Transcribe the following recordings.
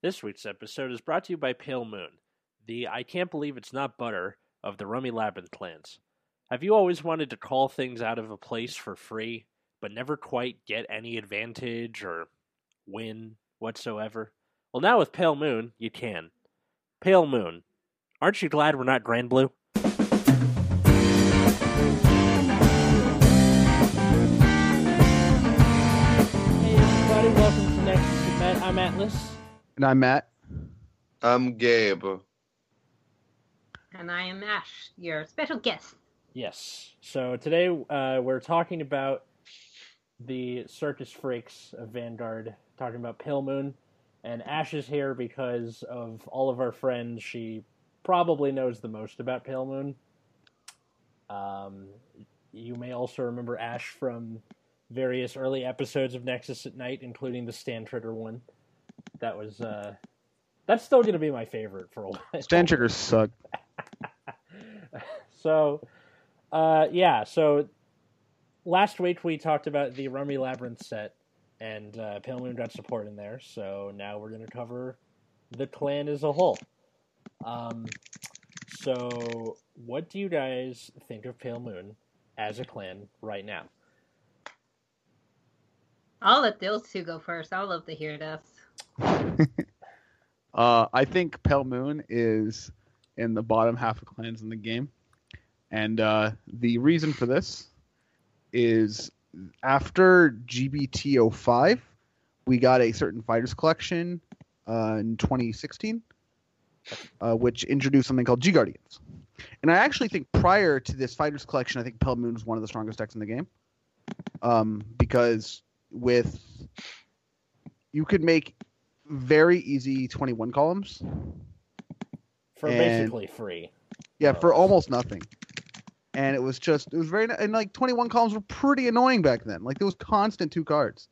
This week's episode is brought to you by Pale Moon, the I can't believe it's not butter of the Rummy Labyrinth clans. Have you always wanted to call things out of a place for free, but never quite get any advantage or win whatsoever? Well, now with Pale Moon, you can. Pale Moon. Aren't you glad we're not Grand Blue? Hey everybody, welcome to Nexus at Night. I'm Atlas. And I'm Matt. I'm Gabe. And I am Ash, your special guest. Yes. So today we're talking about the circus freaks of Vanguard, talking about Pale Moon. And Ash is here because of all of our friends, she probably knows the most about Pale Moon. You may also remember Ash from various early episodes of Nexus at Night, including the Stan Trigger one. That was, that's still going to be my favorite for a while. Stan Triggers suck. So, so last week we talked about the Rummy Labyrinth set, and Pale Moon got support in there, so now we're going to cover the clan as a whole. So, what do you guys think of Pale Moon as a clan right now? I'll let those two go first. I'd love to hear this. I think Pale Moon is in the bottom half of clans in the game. And the reason for this is after GBT05, we got a certain fighters collection in 2016, which introduced something called G-Guardians. And I actually think prior to this fighters collection, I think Pale Moon was one of the strongest decks in the game. Because with... You could make very easy 21 columns. For basically free. Yeah, for almost nothing. And it was very, and like 21 columns were pretty annoying back then. Like there was constant two cards.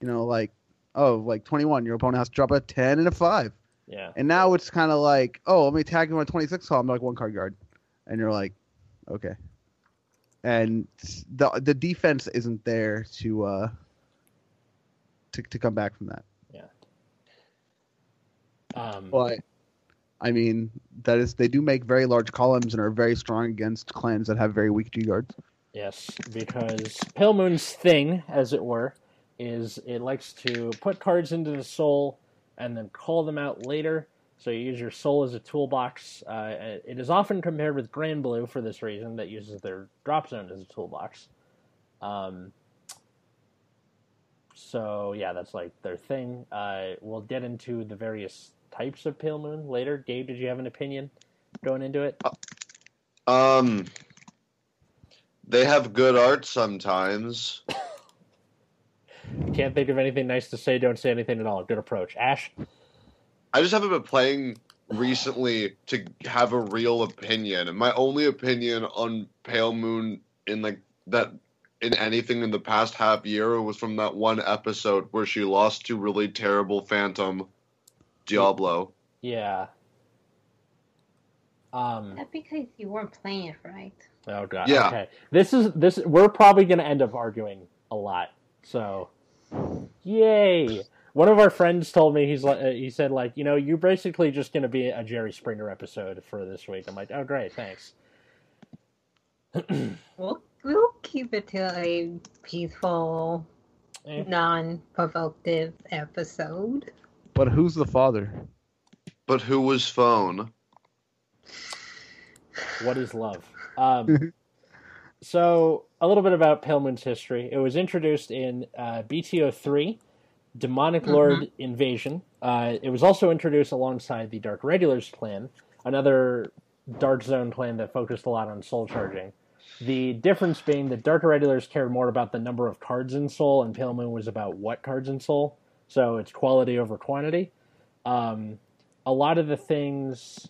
You know, like, 21, your opponent has to drop a 10 and a 5. Yeah. And now it's kind of like, oh, let me attack you on a 26 column, like one card guard. And you're like, okay. And the defense isn't there to come back from that. Yeah. But I mean, that is, they do make very large columns and are very strong against clans that have very weak G guards. Yes, because Pale Moon's thing, as it were, is it likes to put cards into the soul and then call them out later. So you use your soul as a toolbox. It is often compared with Grand Blue for this reason, that uses their drop zone as a toolbox. So, yeah, that's, like, their thing. We'll get into the various types of Pale Moon later. Gabe, did you have an opinion going into it? They have good art sometimes. Can't think of anything nice to say. Don't say anything at all. Good approach. Ash? I just haven't been playing recently to have a real opinion. And my only opinion on Pale Moon in, like, that... in anything in the past half year was from that one episode where she lost to really terrible Phantom Diablo. Yeah. That's because you weren't playing it right. Oh god. Yeah. Okay. This we're probably gonna end up arguing a lot. So yay. One of our friends told me he said you know, you're basically just gonna be a Jerry Springer episode for this week. I'm like, oh great, thanks. Well, we'll keep it to a peaceful, non-provocative episode. But who's the father? But who was phone? What is love? So, a little bit about Pale Moon's history. It was introduced in BTO3, Demonic Lord Invasion. It was also introduced alongside the Dark Regulars clan, another Dark Zone clan that focused a lot on soul charging. The difference being that Dark Irregulars cared more about the number of cards in Soul, and Pale Moon was about what cards in Soul. So it's quality over quantity. A lot of the things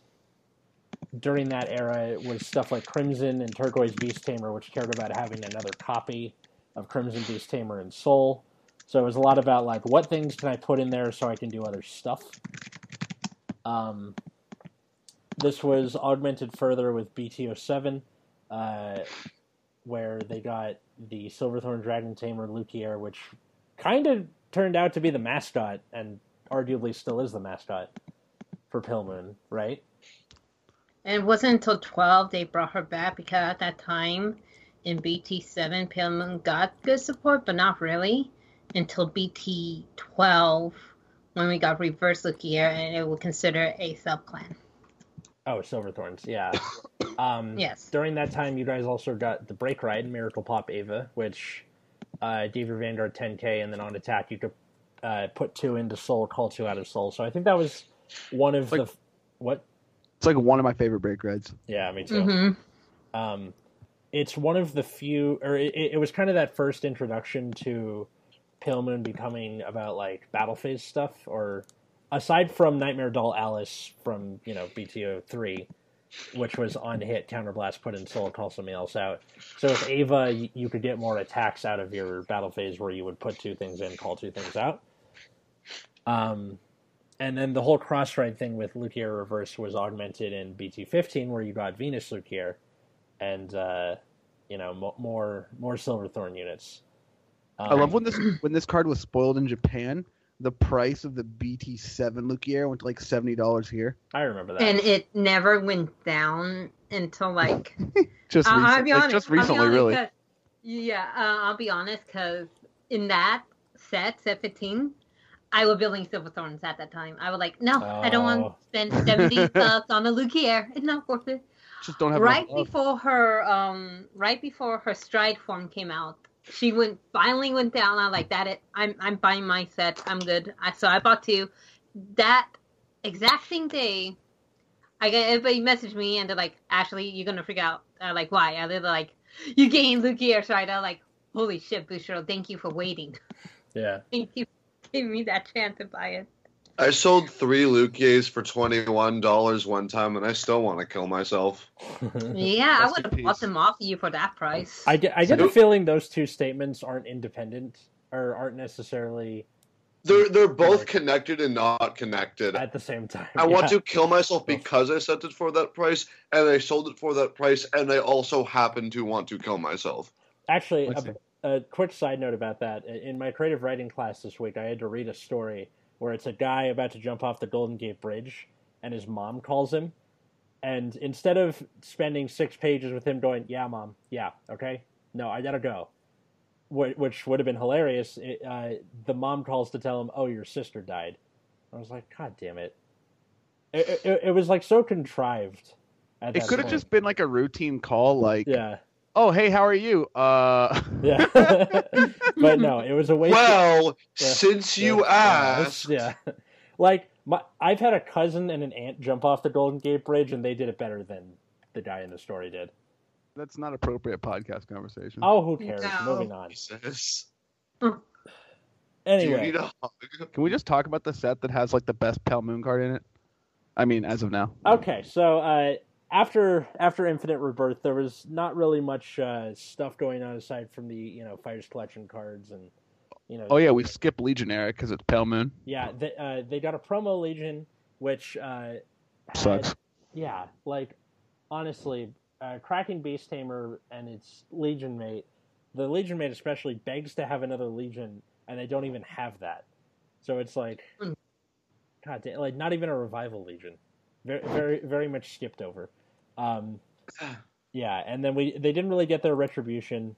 during that era was stuff like Crimson and Turquoise Beast Tamer, which cared about having another copy of Crimson Beast Tamer in Soul. So it was a lot about, like, what things can I put in there so I can do other stuff? This was augmented further with BTO7. Where they got the Silverthorn Dragon Tamer Luquier, which kind of turned out to be the mascot and arguably still is the mascot for Pale Moon, right? And it wasn't until 12 they brought her back, because at that time in BT7, Pale Moon got good support, but not really until BT12 when we got Reverse Luquier, and it would consider a subclan. Oh, Silverthorns, yeah. Yes. During that time, you guys also got the Break Ride, Miracle Pop Ava, which gave your Vanguard 10k, and then on attack you could put 2 into soul, call 2 out of soul. So I think that was one of the... What? It's like one of my favorite break rides. Yeah, me too. Mm-hmm. It's one of the few... Or it was kind of that first introduction to Pale Moon becoming about, like, battle phase stuff, or... Aside from Nightmare Doll Alice from, you know, BTO3, which was on hit, counterblast, put in soul, call something else out. So with Ava, you could get more attacks out of your battle phase where you would put 2 things in, call 2 things out. And then the whole cross-ride thing with Luquier Reverse was augmented in BT15 where you got Venus Lucierre and, you know, more Silverthorn units. I love when this card was spoiled in Japan. The price of the BT7 Luquier went to like $70 here. I remember that. And it never went down until like... just recently, really. Yeah, I'll be honest, because in that set 15, I was building Silverthorns at that time. I was like, no, I don't want to spend $70 on a Luquier. It's not worth it. Just don't have right before her Stride form came out, she finally went down. I like that. I'm buying my set. I'm good. So I bought 2. That exact same day, everybody messaged me and they're like, "Ashley, you're gonna freak out." Like, why? I they're like, "You gained Luquier." So I'm like, "Holy shit, Bouchard! Thank you for waiting." Yeah. Thank you for giving me that chance to buy it. I sold 3 Luquiers for $21 one time, and I still want to kill myself. Yeah, I would have bought them off you for that price. I get the feeling those 2 statements aren't independent, or aren't necessarily... They're both connected and not connected. At the same time. I want to kill myself because I set it for that price, and I sold it for that price, and I also happen to want to kill myself. Actually, a quick side note about that. In my creative writing class this week, I had to read a story... where it's a guy about to jump off the Golden Gate Bridge, and his mom calls him. And instead of spending 6 pages with him going, yeah, mom, yeah, okay, no, I gotta go, which would have been hilarious, the mom calls to tell him, oh, your sister died. I was like, God damn it. It was, like, so contrived at that point. It could have just been, like, a routine call, like... Yeah. Oh, hey, how are you? Yeah. But no, it was a waste. Well, since you asked. Yeah. Like, I've had a cousin and an aunt jump off the Golden Gate Bridge, and they did it better than the guy in the story did. That's not appropriate podcast conversation. Oh, who cares? No. Moving on. Anyway. Can we just talk about the set that has, like, the best Pale Moon card in it? I mean, as of now. Okay, so... After Infinite Rebirth, there was not really much stuff going on aside from the, you know, Fighters Collection cards and, you know. Oh yeah, we skip Legionnaire because it's Pale Moon. Yeah, they got a promo Legion, which sucks. Yeah, like honestly, Kraken Beast Tamer and its Legion mate, the Legion mate especially begs to have another Legion, and they don't even have that. So it's like, God damn, like not even a revival Legion. Very, very, very much skipped over. Yeah, and then they didn't really get their retribution,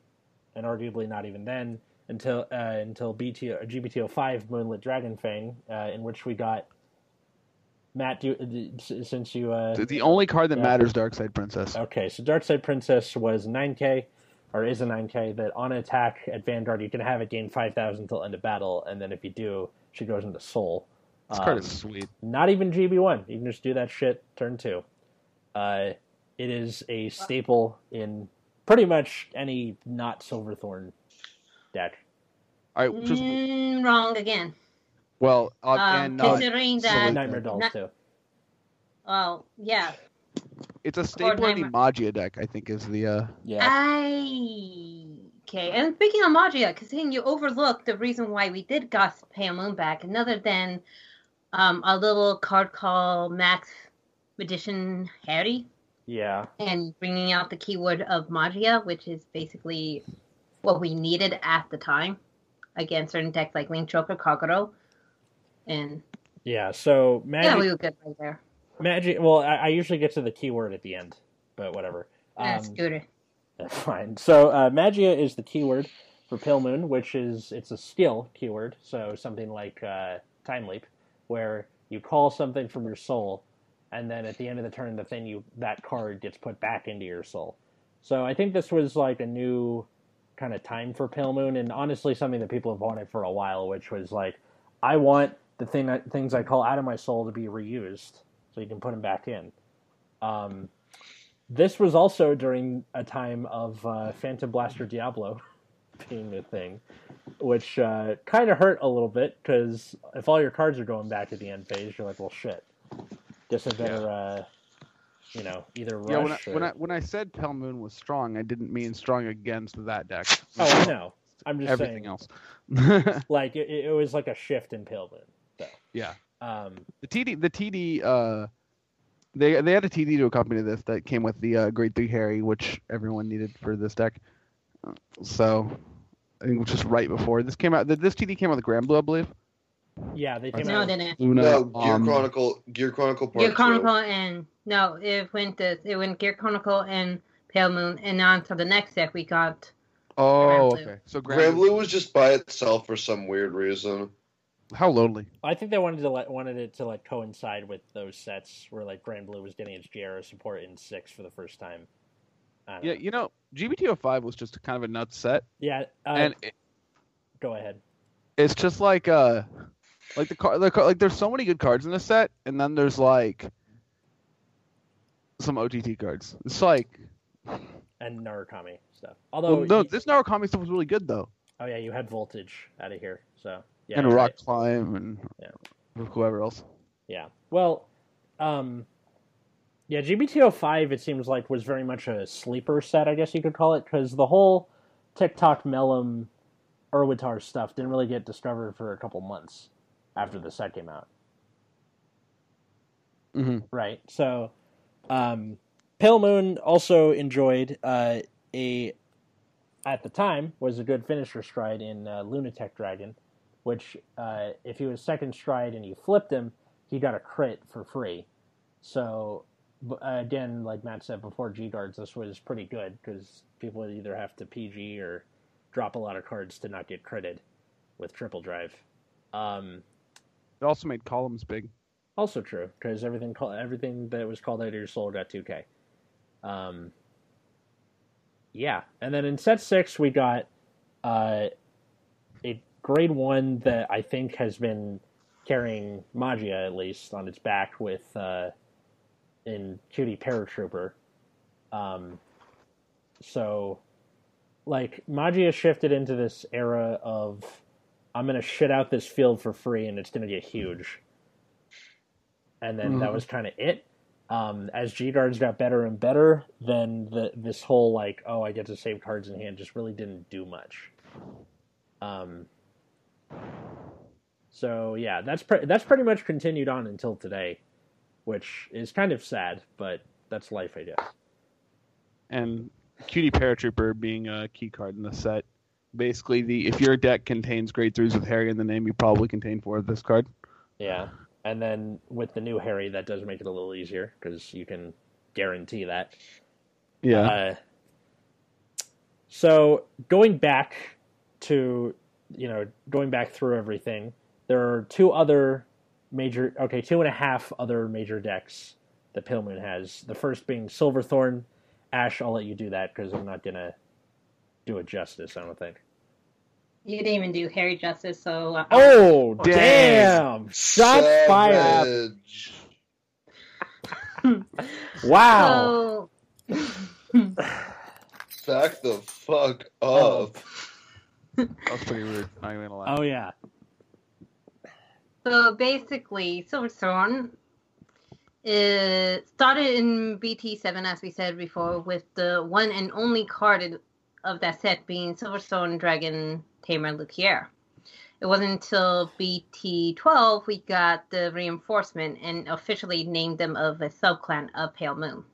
and arguably not even then until GBTO5 Moonlit Dragonfang, in which we got Matt. Since you the only card that matters, Dark Side Princess. Okay, so Dark Side Princess was 9k, or is a 9k that on attack at Vanguard you can have it gain 5,000 till end of battle, and then if you do, she goes into soul. This card is sweet. Not even GB1. You can just do that shit turn 2. It is a staple in pretty much any not Silverthorn deck. All right, just... wrong again. Well, and considering that Nightmare Doll too. Well, yeah. It's a staple in the Magia deck, I think, is the. Okay, and speaking of Magia, because then you overlook the reason why we did got Pale Moon back, and other than a little card called Max Magician Harri. Yeah. And bringing out the keyword of Magia, which is basically what we needed at the time. Again, certain decks like Link Joker, Kaguro, and Yeah, so Magic... Yeah, we will get right there. Magic... Well, I usually get to the keyword at the end, but whatever. That's good. That's fine. So Magia is the keyword for Pale Moon, which is... It's a skill keyword, so something like Time Leap, where you call something from your soul, and then at the end of the turn, the thing you... That card gets put back into your soul. So I think this was like a new kind of time for Pale Moon, and honestly something that people have wanted for a while, which was like, I want... the things I call out of my soul to be reused, so you can put them back in. This was also during a time of Phantom Blaster Diablo being a thing, which kind of hurt a little bit, because if all your cards are going back at the end phase, you're like, well, shit. Guess I better, you know, either rush when I said Pale Moon was strong, I didn't mean strong against that deck. Oh, no. I'm just saying. Everything else. Like, it was like a shift in Pale Moon. Yeah. The TD they had a TD to accompany this that came with the Grade 3 Harri, which everyone needed for this deck. So I think it was just right before this came out. This TD came out with Grand Blue, I believe. Yeah, they came out. No, they didn't. No, Gear Chronicle and no, it went Gear Chronicle and Pale Moon, and on to the next deck we got. Oh, Grand Blue. Okay. So Grand Blue was just by itself for some weird reason. How lonely. I think they wanted it to coincide with those sets where like Grand Blue was getting its GR support in 6 for the first time. Yeah, you know, GBT05 was just kind of a nuts set. Yeah, and go ahead. It's just like the there's so many good cards in this set, and then there's like some OTT cards. It's like and Narukami stuff. Although this Narukami stuff was really good though. Oh yeah, you had Voltage out of here, so. Yeah, and Rock Climb and whoever else. Yeah. Well, yeah, GBT05, it seems like, was very much a sleeper set, I guess you could call it, because the whole TikTok Melum Urwitar stuff didn't really get discovered for a couple months after the set came out. Mm-hmm. Right. So, Pale Moon also enjoyed at the time, was a good finisher stride in Lunatic Dragon, which if he was second stride and you flipped him, he got a crit for free. So, again, like Matt said before, G-Guards, this was pretty good, because people would either have to PG or drop a lot of cards to not get critted with Triple Drive. It also made columns big. Also true, because everything that was called out of your soul got 2K. Yeah, and then in set 6, we got... Grade 1 that I think has been carrying Magia, at least, on its back with in Cutie Paratrooper. So, like, Magia shifted into this era of, I'm going to shit out this field for free and it's going to get huge. And then that was kind of it. As G-Guards got better and better, then this whole, like, oh, I get to save cards in hand just really didn't do much. So yeah, that's pretty much continued on until today, which is kind of sad, but that's life, I guess. And Cutie Paratrooper being a key card in the set, basically if your deck contains Grade 3s with Harri in the name, you probably contain 4 of this card. Yeah, and then with the new Harri, that does make it a little easier because you can guarantee that. Yeah. So going back to. You know, going back through everything, there are 2.5 other major decks that Pale Moon has. The first being Silverthorn. Ash, I'll let you do that because I'm not going to do it justice, I don't think. You didn't even do Harri justice, so... oh, damn! Shot fired! Wow! Back the fuck up. That's pretty rude. Not even gonna lie. Oh yeah. So basically, Silverthorn started in BT7, as we said before, with the one and only card of that set being Silverthorn Dragon Tamer Luquier. It wasn't until BT12 we got the reinforcement and officially named them of a subclan of Pale Moon.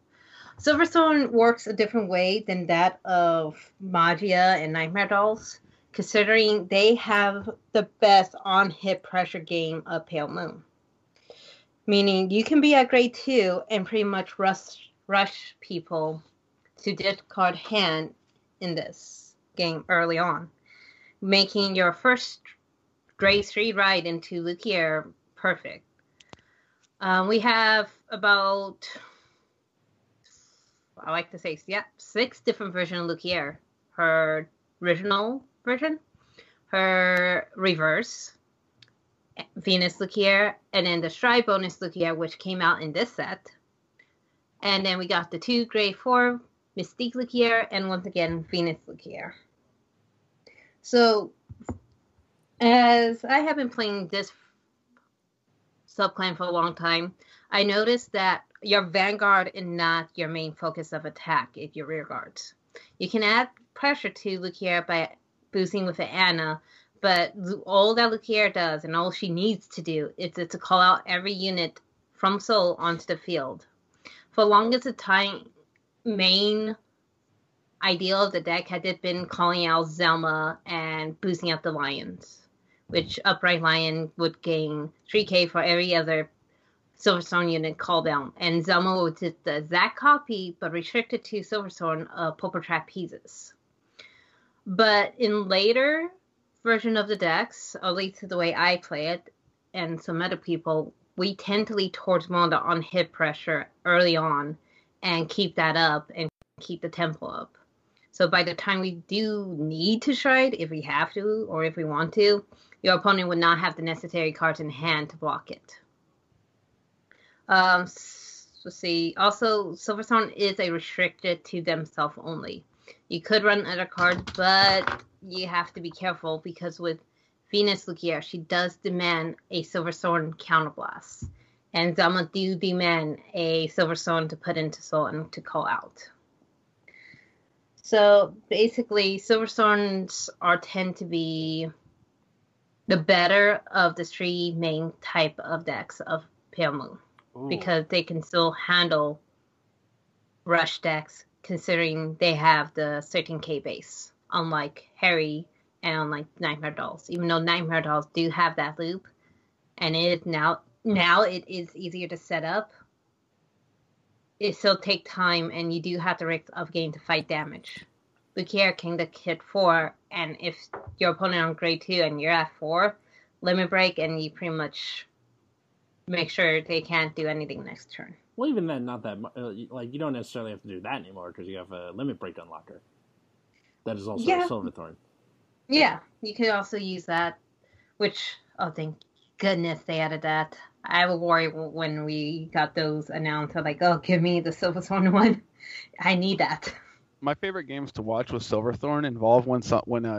Silverthorn works a different way than that of Magia and Nightmare Dolls, considering they have the best on-hit pressure game of Pale Moon. meaning you can be at grade 2 and pretty much rush people to discard hand in this game early on, making your first grade 3 ride into Luquier perfect. We have about, I like to say, yeah, 6 different versions of Luquier. Her original version, her reverse, Venus Lucierre, and then the Stride bonus Lucierre, which came out in this set. And then we got the 2 grade 4 Mystique Lucierre, and once again Venus Lucierre. So as I have been playing this subclan for a long time, I noticed that your Vanguard is not your main focus of attack, it's your rear guards. You can add pressure to Lucierre by boosting with an Anna, but all that Luquier does and all she needs to do is to call out every unit from Soul onto the field. For long as the time, main idea of the deck had it been calling out Zelma and boosting up the Lions, which Upright Lion would gain 3k for every other Silverthorn unit called down, and Zelma would do the exact copy but restricted to Silverthorn Pulper Trap pieces. But in later version of the decks, at least the way I play it, and some other people, we tend to lead towards more the on-hit pressure early on and keep that up and keep the tempo up. So by the time we do need to stride, if we have to or if we want to, your opponent would not have the necessary cards in hand to block it. Let's see. Also, Silverthorn is a restricted to themselves only. You could run other cards, but you have to be careful because with Venus Lucierre, she does demand a Silverthorn counterblast. And Zelma do demand a Silverthorn to put into Soul and to call out. So basically, Silverthorns tend to be the better of the 3 main type of decks of Pale Moon. Ooh. Because they can still handle rush decks, considering they have the 13k base, unlike Harri and unlike Nightmare Dolls. Even though Nightmare Dolls do have that loop, and it is now it is easier to set up, it still takes time, and you do have the risk of getting to fight damage. Luquier can hit 4, and if your opponent on grade 2 and you're at 4, limit break, and you pretty much make sure they can't do anything next turn. Well, even then, not that much. Like, you don't necessarily have to do that anymore because you have a limit break unlocker. That is also a Silverthorn. Yeah, you could also use that, which, oh, thank goodness they added that. I was worried when we got those announced. I'm like, oh, give me the Silverthorn one. I need that. My favorite games to watch with Silverthorn involve when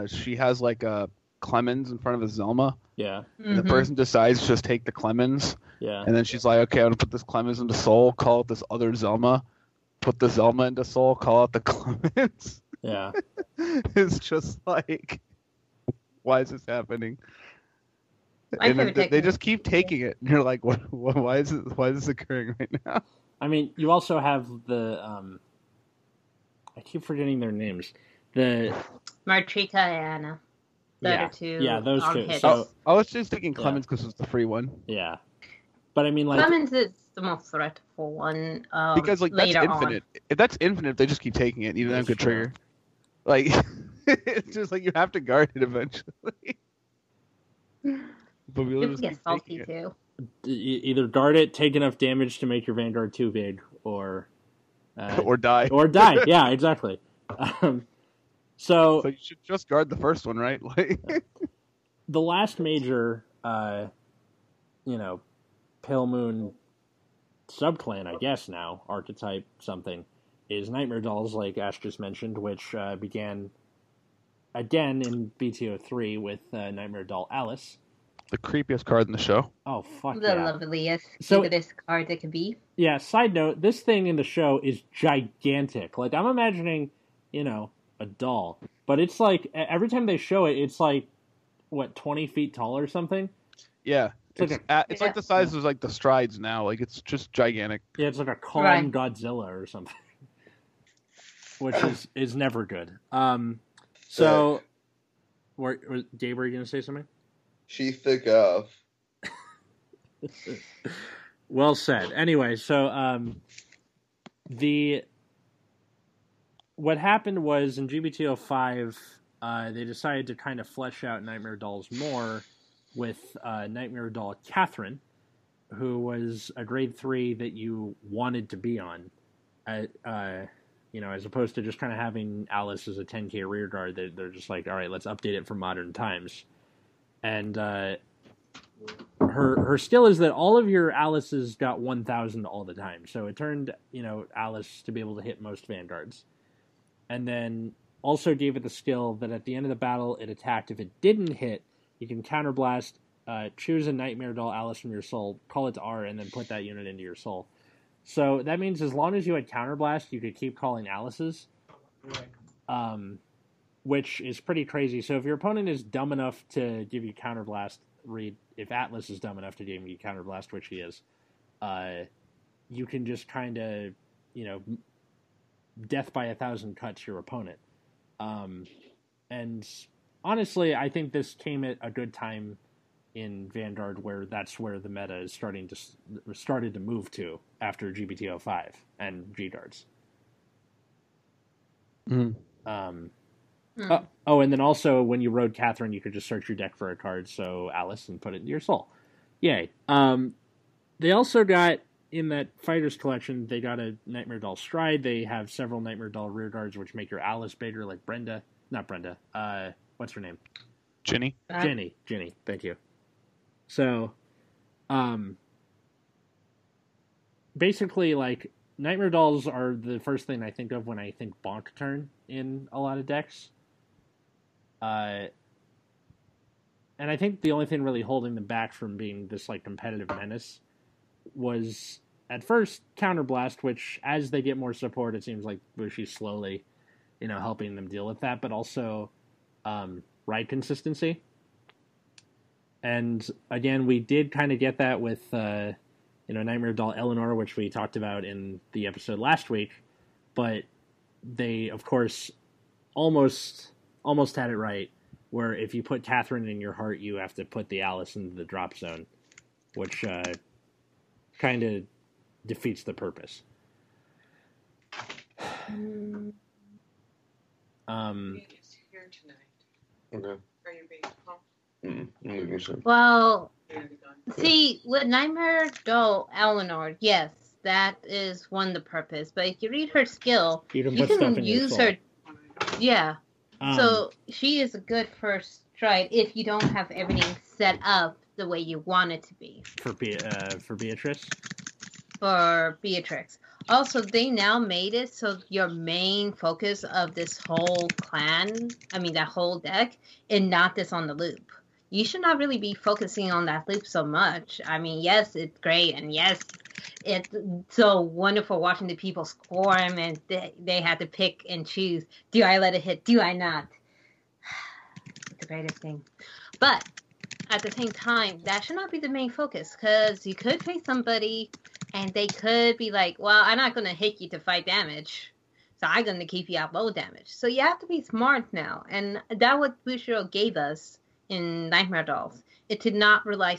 she has, like, a Clemens in front of a Zelma. Yeah. Mm-hmm. The person decides to just take the Clemens. Yeah. And then she's like, okay, I'm going to put this Clemens into Soul, call out this other Zelma, put the Zelma into Soul, call out the Clemens. Yeah. It's just like, why is this happening? And they just keep taking it. And you're like, what, why is this occurring right now? I mean, you also have the, I keep forgetting their names. The Martrika and Anna. Those two. So, I was just thinking Clemens because it was the free one. Yeah. But I mean, like, Clemens is the most threatful one. Because, like, that's infinite. If that's infinite, they just keep taking it, even though it's a good trigger. Like, it's just like you have to guard it eventually. But we just get salty too. Either guard it, take enough damage to make your Vanguard too big, or die. Or die. Yeah, exactly. So you should just guard the first one, right? The last major, Pale Moon subclan, I guess now, archetype something, is Nightmare Dolls, like Ash just mentioned, which began again in BTO3 with Nightmare Doll Alice. The creepiest card in the show. Oh, fuck yeah. The loveliest, cutest card that could be. Yeah, side note, this thing in the show is gigantic. Like, I'm imagining, a doll, but it's like every time they show it, it's like what, 20 feet tall or something. Yeah, it's like the size of like the strides now. Like, it's just gigantic. Yeah, it's like a calm Godzilla or something, which is never good. So, Gabe, were you gonna say something? She thick of. Well said. Anyway, so what happened was in GBT05, they decided to kind of flesh out Nightmare Dolls more with Nightmare Doll Catherine, who was a grade 3 that you wanted to be on, as opposed to just kind of having Alice as a 10K rear guard. They're just like, all right, let's update it for modern times. And her skill is that all of your Alice's got 1,000 all the time. So it turned, Alice to be able to hit most Vanguards. And then also gave it the skill that at the end of the battle, it attacked. If it didn't hit, you can counterblast, choose a Nightmare Doll Alice from your soul, call it to R, and then put that unit into your soul. So that means as long as you had counterblast, you could keep calling Alice's, which is pretty crazy. So if your opponent is dumb enough to give you counterblast, if Atlas is dumb enough to give you counterblast, which he is, you can just kind of, death by 1,000 cuts your opponent. And honestly, I think this came at a good time in Vanguard, where that's where the meta is started to move to after GBT05 and G-Guards. Mm-hmm. And then also when you rode Catherine, you could just search your deck for a card, so Alice, and put it into your soul. Yay. They also got, in that Fighters collection, they got a Nightmare Doll Stride. They have several Nightmare Doll rear guards, which make your Alice bigger, like Brenda. Not Brenda. What's her name? Ginny. Ginny. Thank you. So, basically, like, Nightmare Dolls are the first thing I think of when I think Bonk Turn in a lot of decks. And I think the only thing really holding them back from being this, like, competitive menace was, at first, Counterblast, which, as they get more support, it seems like Bushi's slowly, helping them deal with that, but also, ride consistency. And again, we did kind of get that with, Nightmare Doll Eleanor, which we talked about in the episode last week. But they, of course, almost had it right, where if you put Catherine in your heart, you have to put the Alice into the drop zone, which kind of defeats the purpose. Okay. Are you being home? Well, see, with Nightmare Doll Eleanor, yes, that is one the purpose. But if you read her skill, you can use her. Yeah. So she is a good first stride if you don't have everything set up the way you want it to be. For Beatrice? For Beatrix. Also, they now made it so your main focus of this whole that whole deck, and not this on the loop. You should not really be focusing on that loop so much. I mean, yes, it's great, and yes, it's so wonderful watching the people squirm, and they had to pick and choose. Do I let it hit? Do I not? It's the greatest thing. But at the same time, that should not be the main focus, because you could face somebody, and they could be like, well, I'm not going to hit you to 5 damage, so I'm going to keep you out low damage. So you have to be smart now, and that what Bushiro gave us in Nightmare Dolls. It did not rely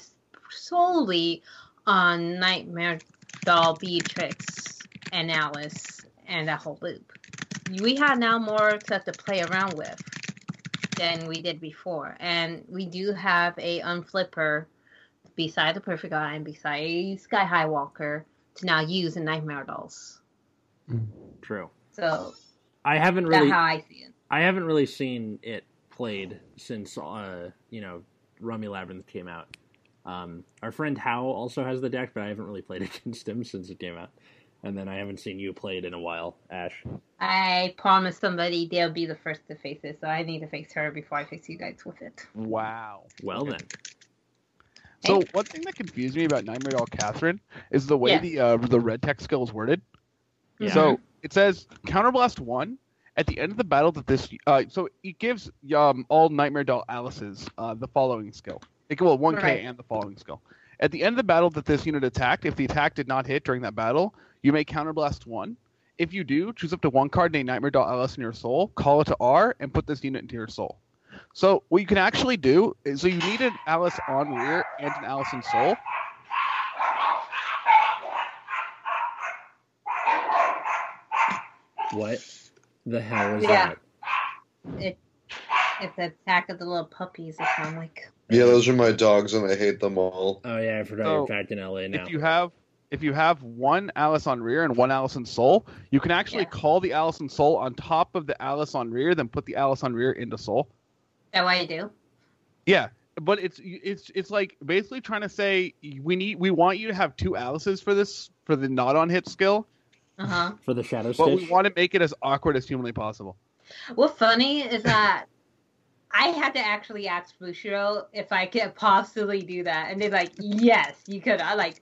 solely on Nightmare Doll Beatrix and Alice and that whole loop. We have now more stuff to play around with than we did before. And we do have a unflipper beside the Perfect Eye and beside Sky High Walker to now use in Nightmare Dolls. True. So that's how I see it. I haven't really seen it played since Rummy Labyrinth came out. Our friend Howe also has the deck, but I haven't really played against him since it came out. And then I haven't seen you play it in a while, Ash. I promised somebody they'll be the first to face it, so I need to face her before I face you guys with it. Wow. Well then. So one thing that confused me about Nightmare Doll Catherine is the way the red text skill is worded. Yeah. So it says Counterblast 1 at the end of the battle that this. So it gives all Nightmare Doll Alice's the following skill. It can 1K and the following skill. At the end of the battle that this unit attacked, if the attack did not hit during that battle, you may Counterblast 1. If you do, choose up to one card named Nightmare Doll Alice in your soul, call it to R, and put this unit into your soul. So what you can actually do is, so you need an Alice on rear and an Alice in soul. What the hell is that? It's the Attack of the Little Puppies or something like. Yeah, those are my dogs, and I hate them all. Oh yeah, I forgot you're back in LA now. If you have one Alice on Rear and one Alice on Soul, you can actually call the Alice on Soul on top of the Alice on Rear, then put the Alice on Rear into Soul. Is that why you do? Yeah, but it's like basically trying to say we want you to have two Alices for this for the not on hit skill. Uh-huh. For the shadow stitch. But we want to make it as awkward as humanly possible. What's funny is that I had to actually ask Bushiro if I could possibly do that. And they're like, yes, you could. I'm like,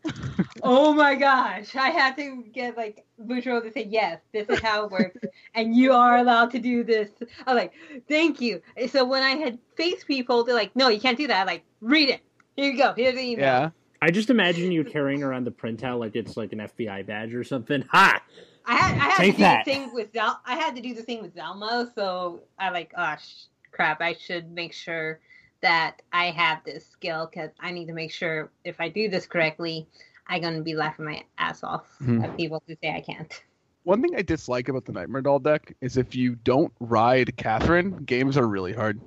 oh my gosh. I had to get like Bushiro to say, yes, this is how it works. And you are allowed to do this. I'm like, thank you. And so when I had faced people, they're like, no, you can't do that. I'm like, read it. Here you go. Here's the email. Yeah. I just imagine you carrying around the printout like it's like an FBI badge or something. Ha! I had to do the thing with Zelma, so I'm like, oh crap! I should make sure that I have this skill because I need to make sure if I do this correctly, I'm gonna be laughing my ass off at people who say I can't. One thing I dislike about the Nightmare Doll deck is if you don't ride Catherine, games are really hard.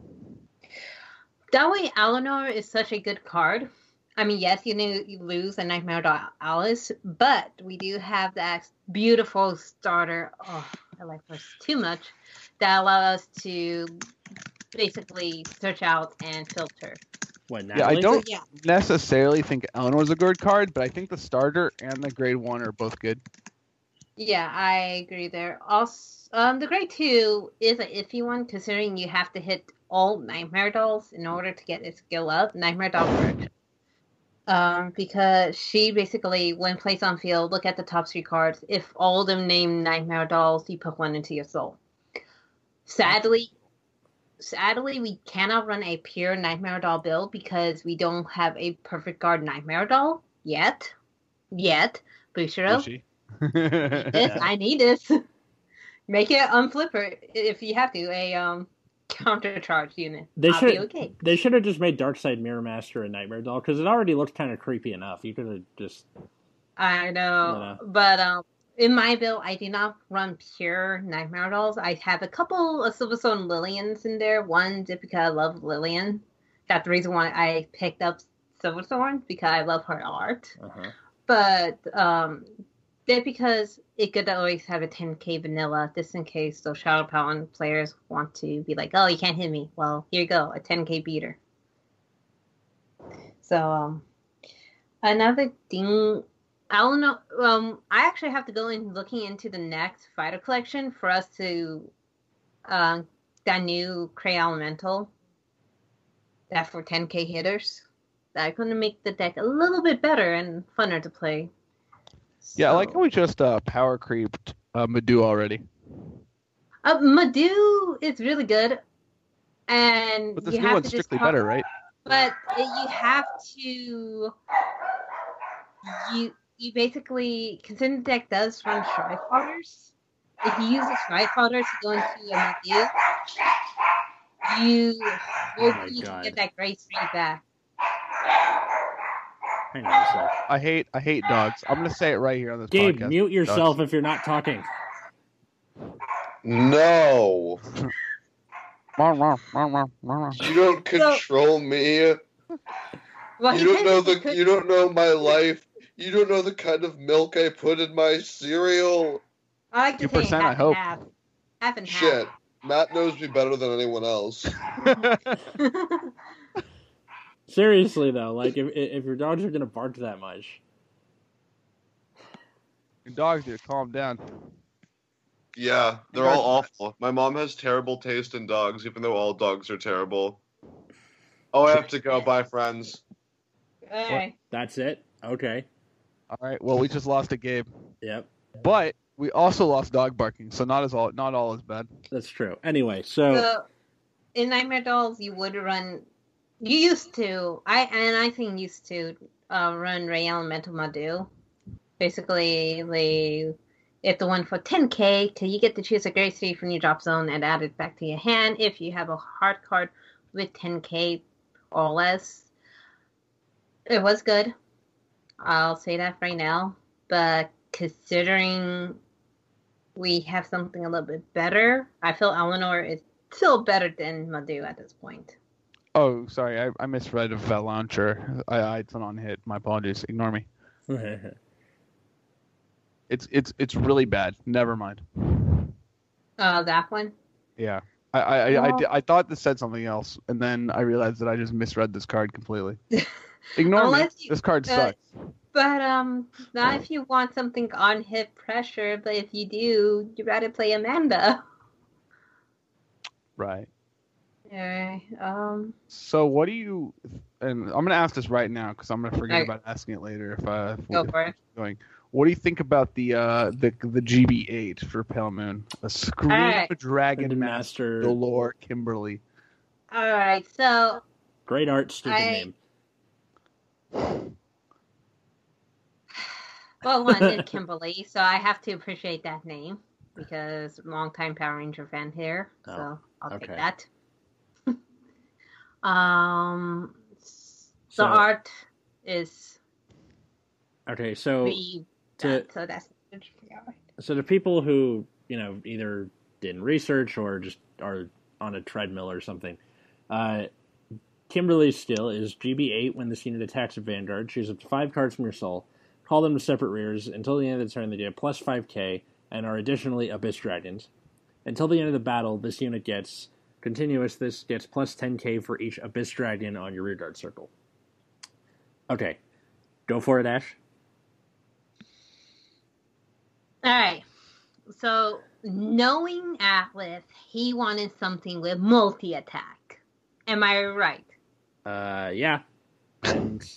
That way, Eleanor is such a good card. I mean, yes, you lose a Nightmare Doll Alice, but we do have that beautiful starter. Oh, I like this too much. That allows us to basically search out and filter. What, yeah, I don't necessarily think Eleanor's a good card, but I think the starter and the grade 1 are both good. Yeah, I agree there. Also, the grade 2 is an iffy one, considering you have to hit all Nightmare Dolls in order to get its skill up. Nightmare Doll work. Because she basically, when placed on field, look at the top three cards. If all of them name Nightmare Dolls, you put one into your soul. Sadly, we cannot run a pure Nightmare Doll build because we don't have a perfect guard Nightmare Doll yet. Bushiro. I need this. Make it unflipper if you have to. A countercharge unit. They should have just made Dark Side Mirror Master and Nightmare Doll because it already looked kind of creepy enough. You could have just. I know, but in my build, I do not run pure Nightmare Dolls. I have a couple of Silverthorn Lillians in there. One just because I love Lillian. That's the reason why I picked up Silverthorn because I love her art. Uh-huh. But that's because it could always have a 10k vanilla just in case those Shadow Paladin players want to be like, oh, you can't hit me. Well, here you go, a 10k beater. So, another thing, I don't know, I actually have to go in looking into the next fighter collection for us to, that new Ray Elemental, that for 10k hitters. That's going to make the deck a little bit better and funner to play. Yeah, I like how we just power creeped Madou already. Madou is really good, and but this new one's strictly better, right? But you have to you basically consider the deck does run Strife Fighters. If you use a Strife Fighter to go into a Madou, you can get that great streak back. I hate dogs. I'm gonna say it right here on this podcast. Gabe, mute yourself if you're not talking. No. You don't control me. Well, you don't know my life. You don't know the kind of milk I put in my cereal. I like to 2%, say half I hope. Half and half. Shit, Matt knows me better than anyone else. Seriously though, like if your dogs are gonna bark that much, your dogs need to calm down. Yeah, they're all awful. My mom has terrible taste in dogs, even though all dogs are terrible. Oh, I have to go. Bye, friends. Hey. That's it. Okay. All right. Well, we just lost a game. Yep. But we also lost dog barking, so not all is bad. That's true. Anyway, so in Nightmare Dolls, you would run. You used to, I think run Ray Elemental Madou. Basically, it's the one for 10k, because you get to choose a grade 3 from your drop zone and add it back to your hand if you have a hard card with 10k or less. It was good. I'll say that right now. But considering we have something a little bit better. I feel Eleanor is still better than Madou at this point. Oh, sorry, I misread a launcher. I turned on hit. My apologies. Ignore me. It's really bad. Never mind. That one? Yeah. I thought this said something else, and then I realized that I just misread this card completely. Ignore me. This card sucks. But not if you want something on hit pressure, but if you do, you'd rather play Amanda. Right. Okay. So what do you? And I'm gonna ask this right now because I'm gonna forget about asking it later. If I keep going. What do you think about the GB8 for Pale Moon? A Scream Dragon Master, Dolore Kimberly. All right, so great art, stupid name. Well, one is Kimberly, so I have to appreciate that name because longtime Power Ranger fan here, so I'll take that. The art is So the people who, you know, either didn't research or just are on a treadmill or something, Kimberly still is GB8 when the unit attacks a Vanguard. Choose up to 5 cards from your soul. Call them to separate rears. Until the end of the turn, they get a plus 5k and are additionally Abyss Dragons. Until the end of the battle, this unit gets continuous. This gets plus 10k for each Abyss Dragon on your rearguard circle. Okay. Go for it, Ash. Alright, so knowing Atlas, he wanted something with multi-attack. Am I right? Yeah. And,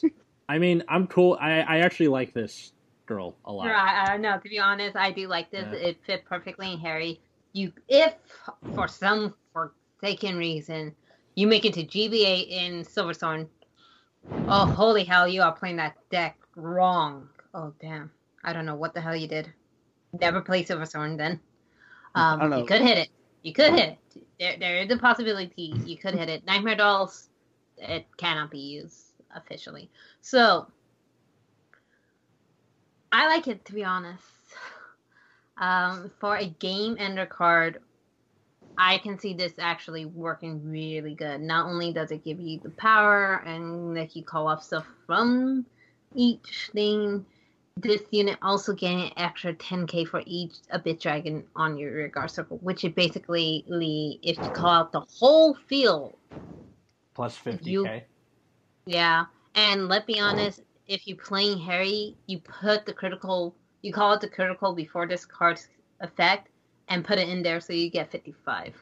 I mean, I'm cool. I actually like this girl a lot. Right, no, to be honest, I do like this. Yeah. It fit perfectly in Harri. If, for some forsaken reason, you make it to GBA in Silverthorn, oh, holy hell, you are playing that deck wrong. Oh, damn. I don't know what the hell you did. Never play Silverthorn then. You could hit it. You could hit it. There is a possibility you could hit it. Nightmare Dolls, it cannot be used officially. So, I like it, to be honest. For a game-ender card, I can see this actually working really good. Not only does it give you the power and that you call off stuff from each thing, this unit also getting an extra 10k for each Abyss Dragon on your rearguard circle, which is basically, if you call out the whole field, plus 50k. Yeah, and let's be honest, if you're playing Harri, you call out the critical before this card's effect, and put it in there so you get 55.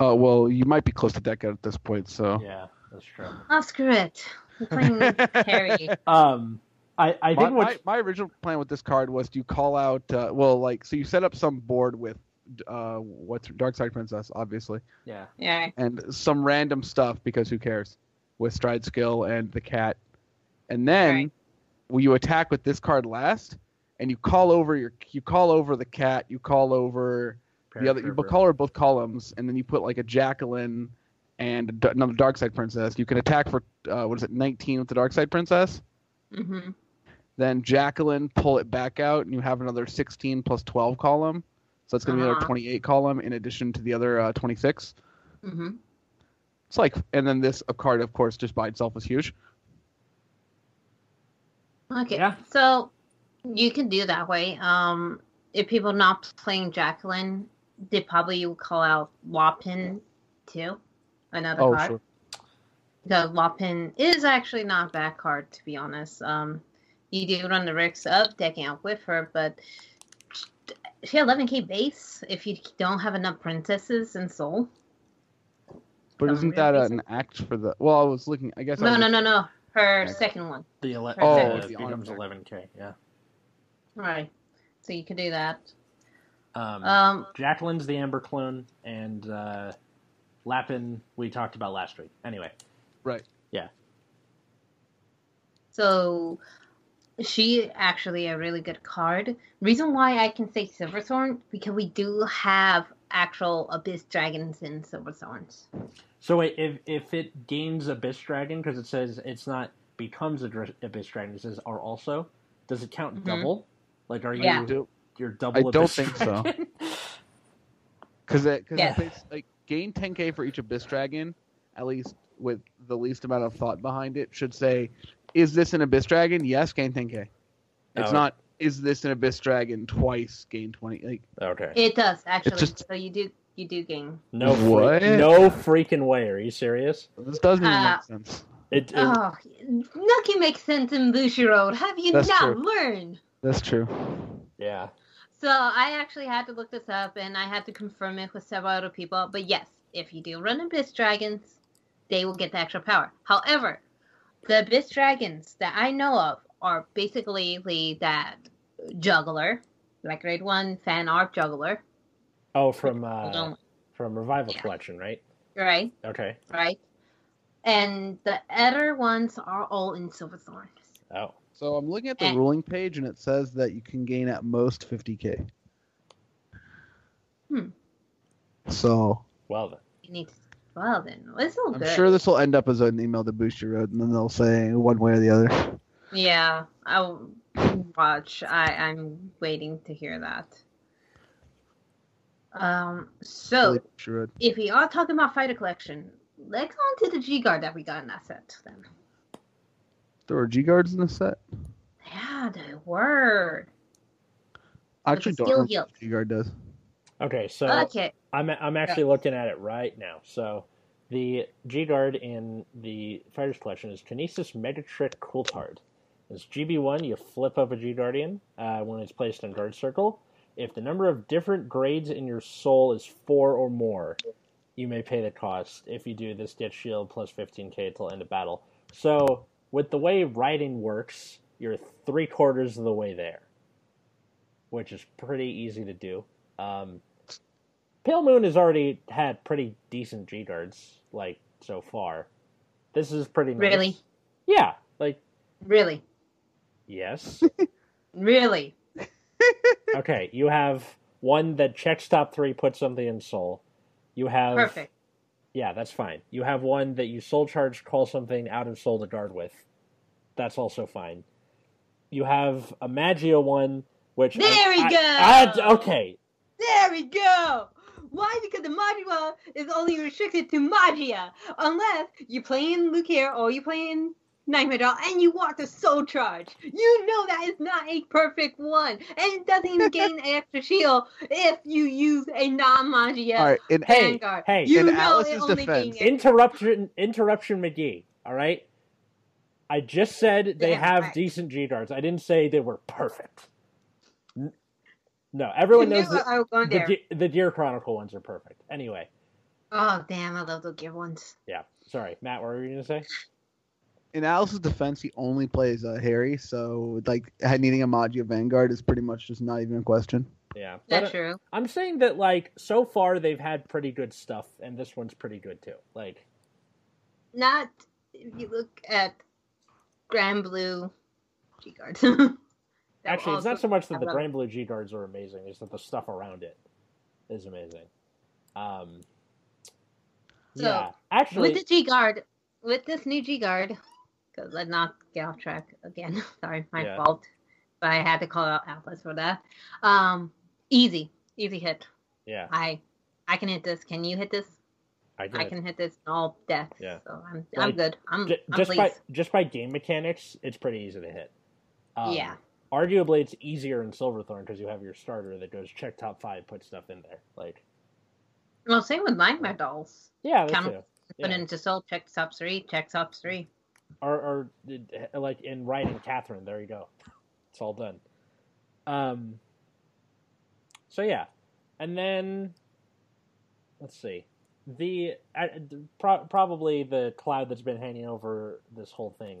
Well, you might be close to deck at this point, so yeah, that's true. Oh, screw it. I'm playing Harri. I think my original plan with this card was to call out, so you set up some board with Dark Side Princess, obviously. Yeah. And some random stuff, because who cares, with Stride Skill and the cat. And then you attack with this card last, and you call over the cat, you call over the other, you call over both columns, and then you put like a Jacqueline and another Dark Side Princess. You can attack for, 19 with the Dark Side Princess? Mm-hmm. Then Jacqueline, pull it back out, and you have another 16 plus 12 column. So that's going to be another 28 column in addition to the other 26. Mm-hmm. It's like, and then this card, of course, just by itself is huge. Okay, yeah. So you can do that way. If people are not playing Jacqueline, they probably will call out Lopin too, another card. Sure. The Lopin is actually not a bad card, to be honest. You do run the risk of decking out with her, but she had 11k base if you don't have enough princesses in Soul. But isn't that an act for the... Well, I was looking... I guess. No. Her second one. It becomes 11k, yeah. Right. So you can do that. Jacqueline's the Amber clone, and Lapin we talked about last week. Anyway. Right. Yeah. So she actually a really good card. Reason why I can say Silverthorn, because we do have actual Abyss Dragons in Silverthorns. So wait, if it gains Abyss Dragon, because it says it's not becomes Abyss Dragon, it says are also, does it count double? Like, are you... Yeah. your double. I don't think so. Because it's like gain 10k for each Abyss Dragon, at least with the least amount of thought behind it, should say, is this an Abyss Dragon? Yes, gain 10k. It's not, is this an Abyss Dragon? Twice, gain 20. Like, okay. It does, actually. Just, so you do gain. No, what? No freaking way. Are you serious? This doesn't even make sense. Nothing makes sense in Bushiroad. Have you not learned? That's true. Yeah. So I actually had to look this up, and I had to confirm it with several other people. But yes, if you do run Abyss Dragons, they will get the extra power. However, the Abyss Dragons that I know of are basically that juggler, like grade 1 fan art juggler. Oh, from Revival Collection, right? Right. Okay. Right. And the other ones are all in Silverthorn. Oh. So I'm looking at the ruling page, and it says that you can gain at most 50k. So. Well then. Well then, it's all good. I'm sure this will end up as an email to Bushiroad, and then they'll say one way or the other. Yeah, I'll watch. I'm waiting to hear that. So, if we are talking about Fighter Collection, let's go on to the G-Guard that we got in that set, then. There were G-Guards in the set? Yeah, there were. I actually don't know what G-Guard does. Okay, so I'm actually looking at it right now. So, the G-Guard in the Fighters Collection is Kinesis Megatrick Coulthard. It's GB1, you flip up a G-Guardian when it's placed in Guard Circle. If the number of different grades in your soul is 4 or more, you may pay the cost. If you do, this gets shield plus 15k till end of battle. So, with the way writing works, you're 3/4 of the way there, which is pretty easy to do. Pale Moon has already had pretty decent G-Guards, like, so far. This is pretty nice. Really? Yeah. Like. Really? Yes. Really? Okay, you have one that checks top 3, puts something in soul. You have... Perfect. Yeah, that's fine. You have one that you soul charge, call something out of soul to guard with. That's also fine. You have a Magia one, which... There we go! There we go! Why? Because the Magia is only restricted to Magia, unless you play in Luquier or you play in Nightmare Doll and you want the soul charge. You know that is not a perfect one, and it doesn't even gain an extra shield if you use a non-Magia Vanguard. Hey, you know Alice's defense. Interruption McGee, all right? I just said they have decent G-Guards. I didn't say they were perfect. No, everyone knows the Gear Chronicle ones are perfect. Anyway. Oh, damn, I love the Gear ones. Yeah, sorry. Matt, what were you going to say? In Alice's defense, he only plays Harri, so like needing a Magia Vanguard is pretty much just not even a question. Yeah, that's true. I'm saying that like so far they've had pretty good stuff, and this one's pretty good too. Like, not if you look at Grand Blue G-Guard. Actually, it's not so much that the Grand Blue G-Guards are amazing; it's that the stuff around it is amazing. So yeah, actually, with the G-Guard, with this new G-Guard. Let's not get off track again. Sorry, my fault. But I had to call out Atlas for that. Easy hit. Yeah. I can hit this. Can you hit this? I can hit this in all deaths. Yeah. So I'm good. Just by game mechanics, it's pretty easy to hit. Yeah. Arguably, it's easier in Silverthorn because you have your starter that goes check top 5, put stuff in there. Like. Well, same with Nightmare Dolls. Yeah, that's true. Put into soul, check top 3, check top 3. Or like in writing Catherine, there you go. It's all done. So yeah, and then let's see probably the cloud that's been hanging over this whole thing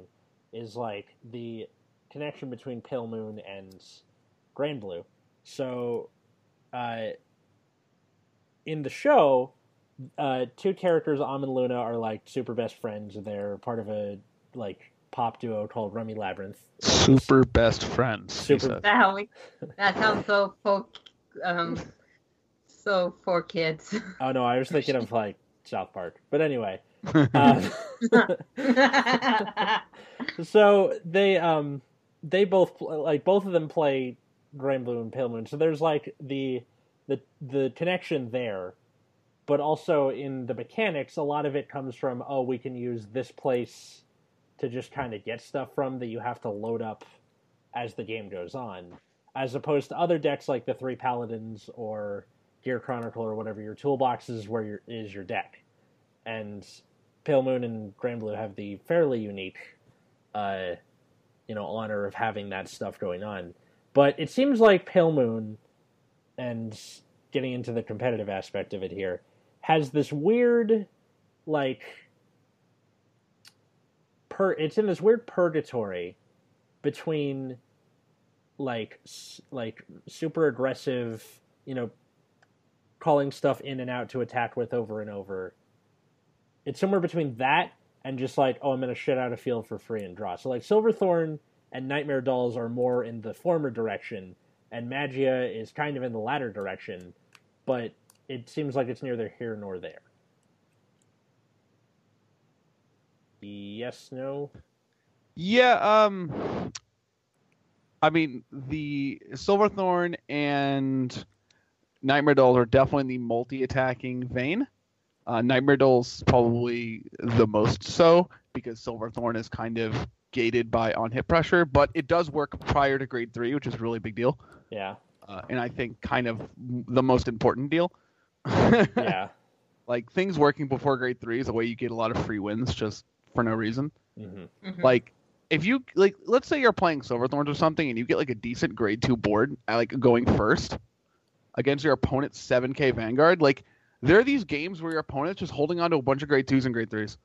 is like the connection between Pale Moon and Grand Blue. So in the show, two characters, Am and Luna, are like super best friends. They're part of a like pop duo called Rummy Labyrinth. Super best friends. That sounds so for kids. Oh no, I was thinking of like South Park. But anyway, so they both play Grand Blue and Pale Moon. So there's like the connection there, but also in the mechanics, a lot of it comes from, oh, we can use this place to just kind of get stuff from that you have to load up as the game goes on, as opposed to other decks like the Three Paladins or Gear Chronicle or whatever. Your toolbox is where is your deck, and Pale Moon and Grand Blue have the fairly unique, honor of having that stuff going on. But it seems like Pale Moon, and getting into the competitive aspect of it here, has this weird, it's in this weird purgatory between, super aggressive, calling stuff in and out to attack with over and over. It's somewhere between that and just oh, I'm going to shit out a field for free and draw. So, Silverthorn and Nightmare Dolls are more in the former direction, and Magia is kind of in the latter direction, but it seems like it's neither here nor there. Yes, no? Yeah, I mean, the Silverthorn and Nightmare Dolls are definitely in the multi-attacking vein. Nightmare Doll's probably the most so, because Silverthorn is kind of gated by on-hit pressure, but it does work prior to grade 3, which is a really big deal. Yeah. And I think kind of the most important deal. Yeah. Things working before grade 3 is a way you get a lot of free wins just for no reason. Mm-hmm. Mm-hmm. If you, let's say you're playing Silverthorns or something, and you get, a decent grade 2 board, going first against your opponent's 7K Vanguard, there are these games where your opponent's just holding on to a bunch of grade 2s and grade 3s.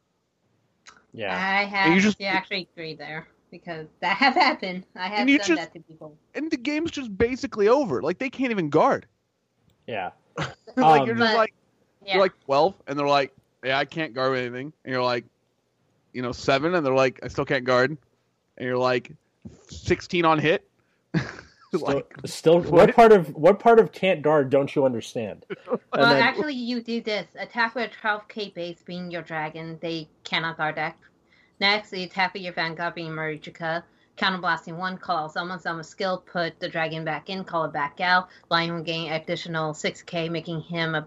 Yeah. I have to actually agree there, because that has happened. I have done that to people. And the game's just basically over. They can't even guard. Yeah. You're just you're 12, and they're like, yeah, I can't guard with anything. And you're 7, and they're like, I still can't guard. And you're 16 on hit. Still, what part of can't guard don't you understand? Actually, you do this. Attack with a 12k base being your dragon, they cannot guard that. Next, the attack with your Vanguard being Marujika, counterblasting 1, call out summon skill, put the dragon back in, call it back out. Lion will gain additional 6k, making him a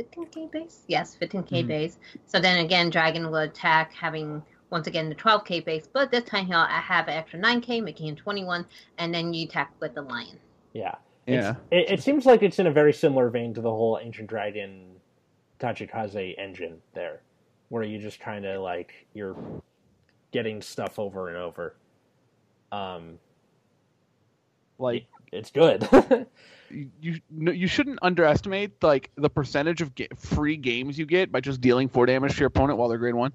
15k base? Yes, 15k base. So then again, dragon will attack, having... once again, the 12k base, but this time he'll have an extra 9k, making him 21, and then you attack with the lion. Yeah. Yeah. It seems like it's in a very similar vein to the whole Ancient Dragon Tachikaze engine there, where you just kind of, you're getting stuff over and over. It's good. You shouldn't underestimate, the percentage of free games you get by just dealing 4 damage to your opponent while they're grade 1.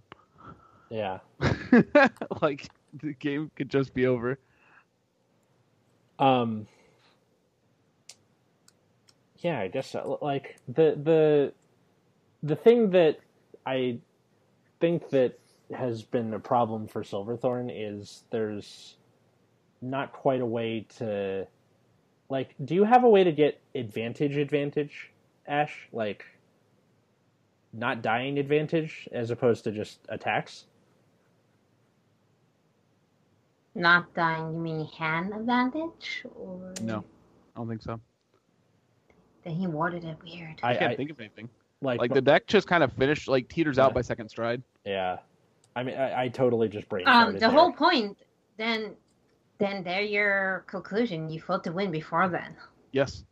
Yeah. The game could just be over. Yeah, I guess so. The thing that I think that has been a problem for Silverthorn is there's not quite a way to do you have a way to get advantage, Ash? Not dying advantage as opposed to just attacks? Not dying, you mean hand advantage? Or... no, I don't think so. Then he worded it weird. I can't think of anything. The deck just kind of finished, teeters out by second stride. Yeah. I mean, I totally just brainstormed the whole point, then they're your conclusion. You fought to win before then. Yes.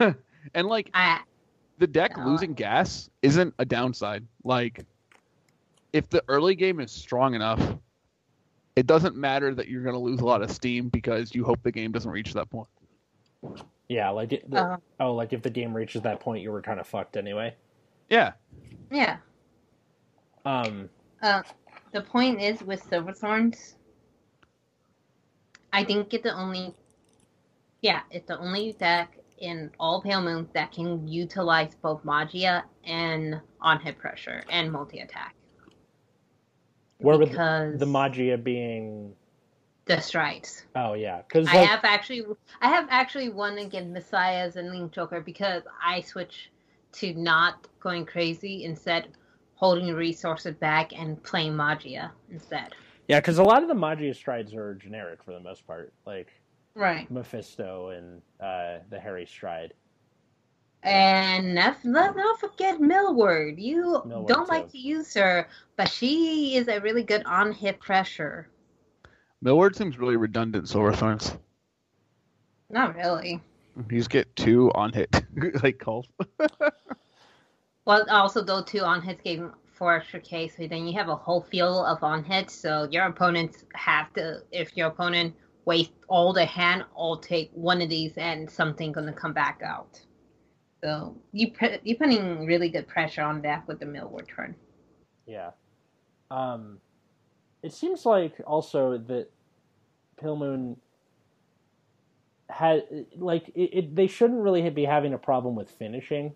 And, the deck losing gas isn't a downside. If the early game is strong enough... it doesn't matter that you're going to lose a lot of steam because you hope the game doesn't reach that point. Yeah, if the game reaches that point, you were kind of fucked anyway. Yeah. Yeah. The point is with Silverthorns, I think it's the only deck in all Pale Moon that can utilize both Magia and on-hit pressure and multi-attack. Where would the Magia being? The strides. Oh yeah, because I have actually won against Messiahs and Link Joker because I switched to not going crazy, instead holding resources back and playing Magia instead. Yeah, because a lot of the Magia strides are generic for the most part. right? Mephisto and the Harri Stride. And not forget Millward. You Millward don't too. Like to use her, but she is a really good on-hit pressure. Millward seems really redundant, Silverthorns. Not really. You just get 2 on-hit, like, calls. Well, also, though, 2 on-hits gave 4 extra K, so then you have a whole field of on-hits, so your opponents have to, if your opponent wastes all the hand, all take one of these and something's going to come back out. So you're putting really good pressure on that with the Millward turn. Yeah. It seems like also that Pale Moon had like they shouldn't really be having a problem with finishing,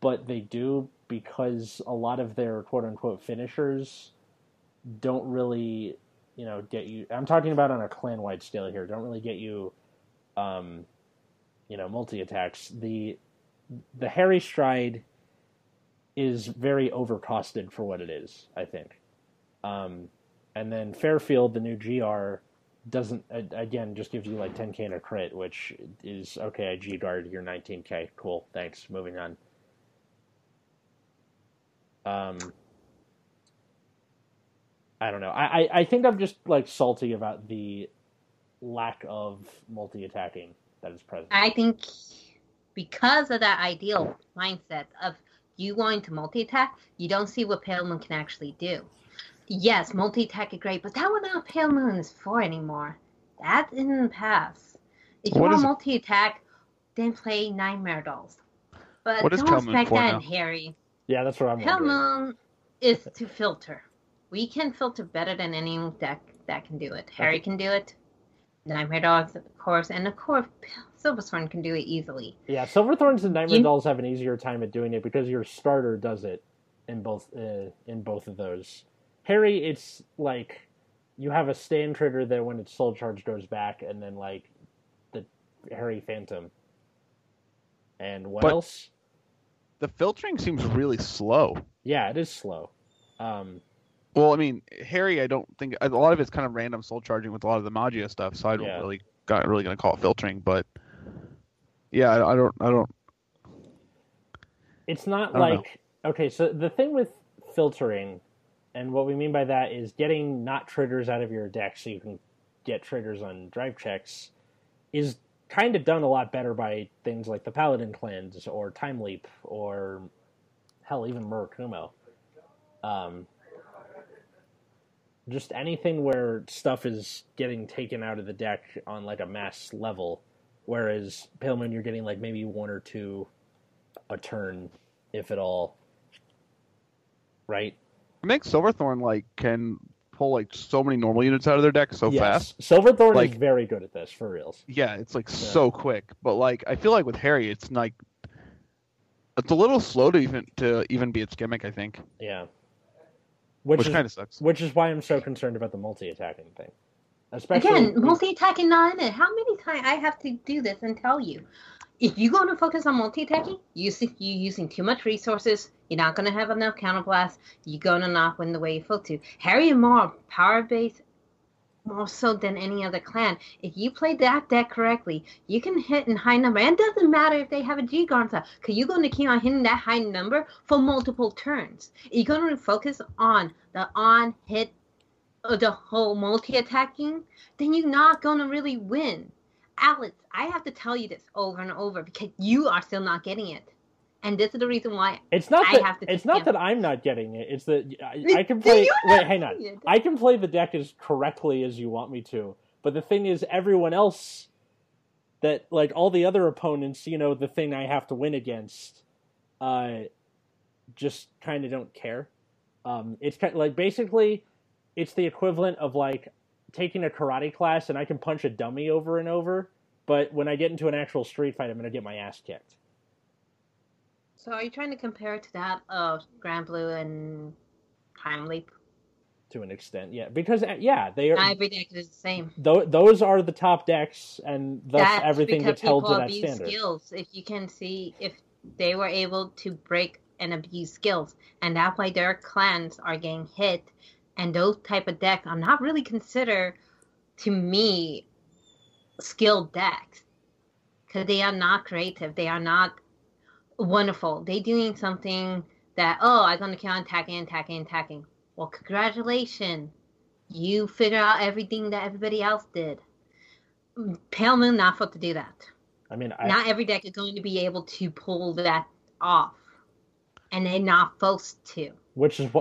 but they do because a lot of their quote unquote finishers don't really, you know, get you. I'm talking about on a clan wide scale here. Don't really get you, you know, multi attacks. The Harri Stride is very overcosted for what it is, I think. And then Fairfield, the new GR, doesn't, again, just gives you like 10K and a crit, which is, okay, I G-guard, you're 19K. Cool, thanks. Moving on. I don't know. I think I'm just like salty about the lack of multi-attacking that is present. I think because of that ideal mindset of you wanting to multi-attack, you don't see what Pale Moon can actually do. Yes, multi-attack is great, but that one not Pale Moon is for anymore. That's in the past. If you want multi-attack, then play Nightmare Dolls. But don't expect that in Harri. Yeah, that's what I'm wondering. Pale Moon is to filter. We can filter better than any deck that can do it. Harri can do it. Nightmare Dolls, of course, and of course, Silverthorn can do it easily. Yeah, Silverthorns and Nightmare Dolls have an easier time at doing it because your starter does it in both of those. Harri, it's like you have a stand trigger that when its soul charge goes back, and then like the Harri Phantom. And what else? The filtering seems really slow. Yeah, it is slow. Well, I mean, Harri, I don't think a lot of it's kind of random soul charging with a lot of the Magia stuff, so I don't really going to call it filtering, but yeah, I don't. It's not I don't know. Okay. So the thing with filtering. And what we mean by that is getting not triggers out of your deck so you can get triggers on drive checks is kind of done a lot better by things like the Paladin Cleanse or Time Leap or, hell, even Murakumo. Just anything where stuff is getting taken out of the deck on, like, a mass level, whereas Pale Moon, you're getting, like, maybe 1 or 2 a turn, if at all. Right? I think Silverthorn like can pull like so many normal units out of their deck so fast. Silverthorn like, is very good at this for reals. Yeah, it's like so quick. But like I feel like with Harri, it's like it's a little slow to even be its gimmick. I think. Yeah. Which kind of sucks. Which is why I'm so concerned about the multi-attacking thing. Especially again, multi-attacking not in it. How many times I have to do this and tell you? If you're going to focus on multi-attacking, you're using too much resources. You're not going to have enough counterblast. You're going to not win the way you feel to. Harri and Maul are power-based more so than any other clan. If you play that deck correctly, you can hit in high number. And it doesn't matter if they have a G-Guard side, because you're going to keep on hitting that high number for multiple turns. You're going to focus on the on-hit, the whole multi-attacking. Then you're not going to really win. Alice, I have to tell you this over and over because you are still not getting it. And this is the reason why it's not that I'm not getting it. It's that I can play... Wait, hang on. I can play the deck as correctly as you want me to. But the thing is, everyone else that, like, all the other opponents, you know, the thing I have to win against, just kind of don't care. It's kind of, like, basically, it's the equivalent of, like, taking a karate class and I can punch a dummy over and over, but when I get into an actual street fight, I'm going to get my ass kicked. So are you trying to compare it to that of Grand Blue and Time Leap? To an extent, yeah. Because, yeah, they are... Not every deck is the same. Those are the top decks, and thus that's everything gets held to that standard. Skills. If you can see, if they were able to break and abuse skills, and that's why their clans are getting hit. And those type of decks are not really considered, to me, skilled decks, because they are not creative. They are not wonderful. They're doing something that, oh, I'm going to keep on attacking, attacking, attacking. Well, congratulations. You figure out everything that everybody else did. Pale Moon not supposed to do that. I mean, not every deck is going to be able to pull that off, and they're not supposed to. Which is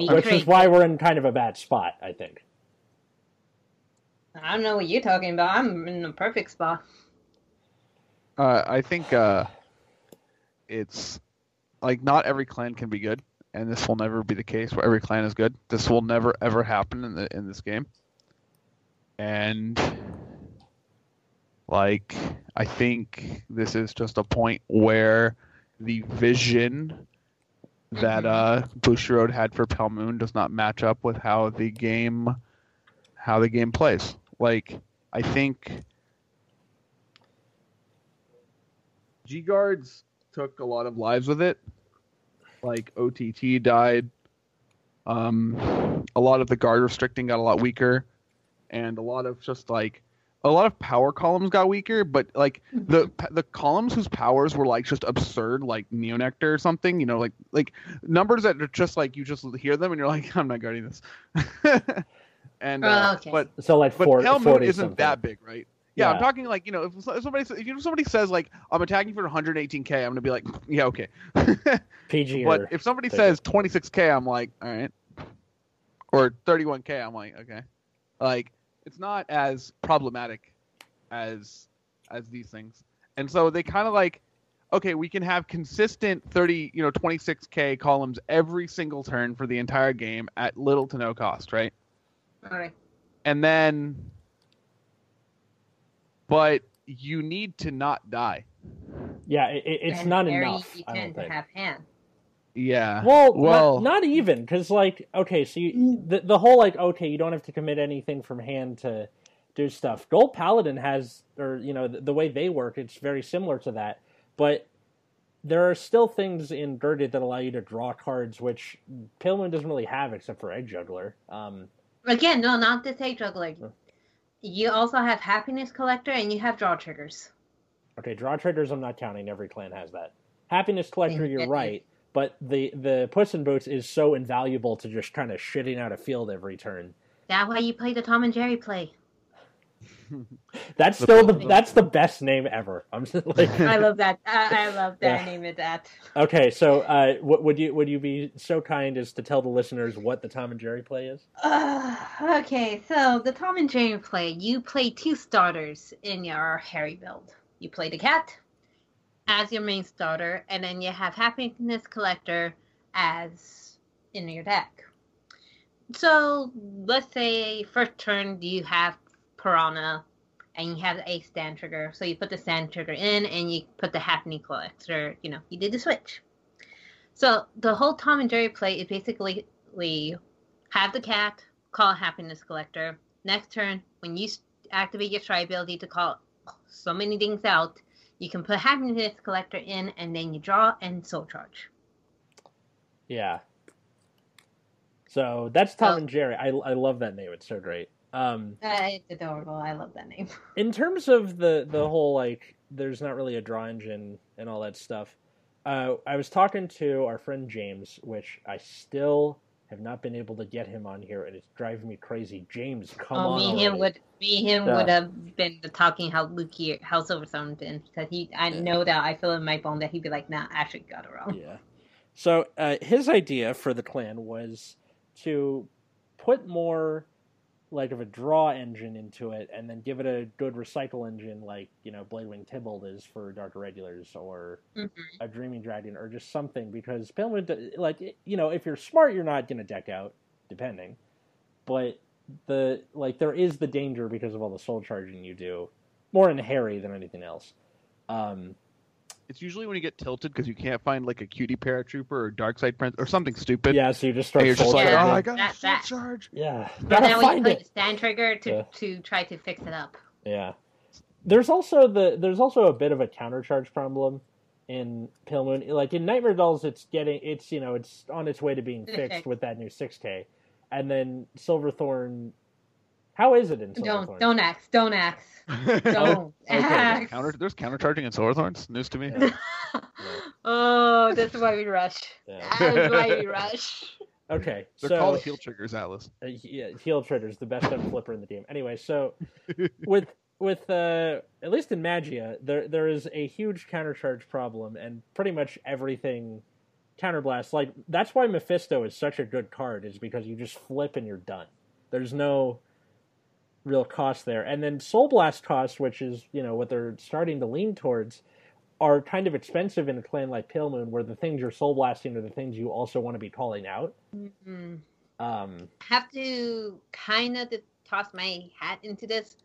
why we're in kind of a bad spot, I think. I don't know what you're talking about. I'm in the perfect spot. I think it's like not every clan can be good, and this will never be the case where every clan is good. This will never ever happen in this game. And like, I think this is just a point where the vision that Bushiroad had for Pale Moon does not match up with how the game plays. Like, I think G-Guards took a lot of lives with it. Like, OTT died. A lot of the guard restricting got a lot weaker. And a lot of power columns got weaker. But, like, the columns whose powers were, like, just absurd, like Neonectar or something. You know, like numbers that are just, like, you just hear them and you're like, I'm not guarding this. And okay. but Pale Moon isn't something that big, right? Yeah, I'm talking like, you know, if somebody says like I'm attacking for 118k, I'm gonna be like, yeah, okay. PG. But if somebody says 26k, I'm like, all right. Or 31k, I'm like, okay. Like, it's not as problematic as these things, and so they kind of like, okay, we can have consistent 26k columns every single turn for the entire game at little to no cost, right? All right. And then, but you need to not die. Yeah, it's and not enough. You tend to have hand. Yeah. Well, not even, because like, okay, so the whole like, okay, you don't have to commit anything from hand to do stuff. Gold Paladin has, or you know, the way they work, it's very similar to that. But there are still things in Dirted that allow you to draw cards, which Pale Moon doesn't really have except for Egg Juggler. Again, no, not the Egg Juggler. You also have Happiness Collector, and you have Draw Triggers. Okay, Draw Triggers I'm not counting. Every clan has that. Happiness Collector, you're right. But the Puss in Boots is so invaluable to just kind of shitting out a field every turn. That's why you play the Tom and Jerry play. That's the best name ever. I'm just like, I love that. I love that name of that. Okay, so would you be so kind as to tell the listeners what the Tom and Jerry play is? Okay, so the Tom and Jerry play, you play two starters in your Harry build. You play the cat as your main starter, and then you have Happiness Collector as in your deck. So let's say first turn you have Piranha, and you have a Sand Trigger. So you put the Sand Trigger in, and you put the Happiness Collector, you know, you did the switch. So the whole Tom and Jerry play is basically we have the cat, call Happiness Collector. Next turn, when you activate your Tri ability to call so many things out, you can put Happiness Collector in, and then you draw and Soul Charge. Yeah. So that's Tom and Jerry. I love that name. It's so great. It's adorable. I love that name. In terms of the whole, like, there's not really a draw engine and all that stuff, I was talking to our friend James, which I still have not been able to get him on here, and it's driving me crazy. James, come on. Me and him would have been talking how Luquier, how Silverthorn been, because I know that I feel in my bone that he'd be like, nah, Ashley got it wrong. Yeah. So his idea for the clan was to put more like of a draw engine into it, and then give it a good recycle engine, like, you know, Bladewing Tybalt is for Dark Irregulars, or a Dreaming Dragon, or just something, because Pale Moon, like, you know, if you're smart, you're not going to deck out, depending, but the, like, there is the danger because of all the soul charging you do, more in Harry than anything else. It's usually when you get tilted because you can't find like a Cutie Paratrooper or Dark Side Princess or something stupid. Yeah, so you just start soul charging. Like, oh, I got soul charge. Yeah. But now we play the Stand Trigger to try to fix it up. Yeah. There's also a bit of a countercharge problem in Pale Moon. Like in Nightmare Dolls, it's on its way to being fixed with that new 6K, and then Silverthorn How is it in Silverthorn? Don't axe. Okay. There's countercharging in Silverthorn? It's news to me. Yeah. Yeah. Oh, that's why we rushed. Yeah. That's why we rushed. Okay. They're called heel triggers, Atlas. Yeah, heel triggers, the best unflipper in the game. Anyway, so with at least in Magia, there is a huge countercharge problem, and pretty much everything counterblasts. Like, that's why Mephisto is such a good card, is because you just flip and you're done. There's no real cost there. And then Soul Blast costs, which is, you know, what they're starting to lean towards, are kind of expensive in a clan like Pale Moon, where the things you're soul blasting are the things you also want to be calling out. Mm-hmm. I have to kind of toss my hat into this.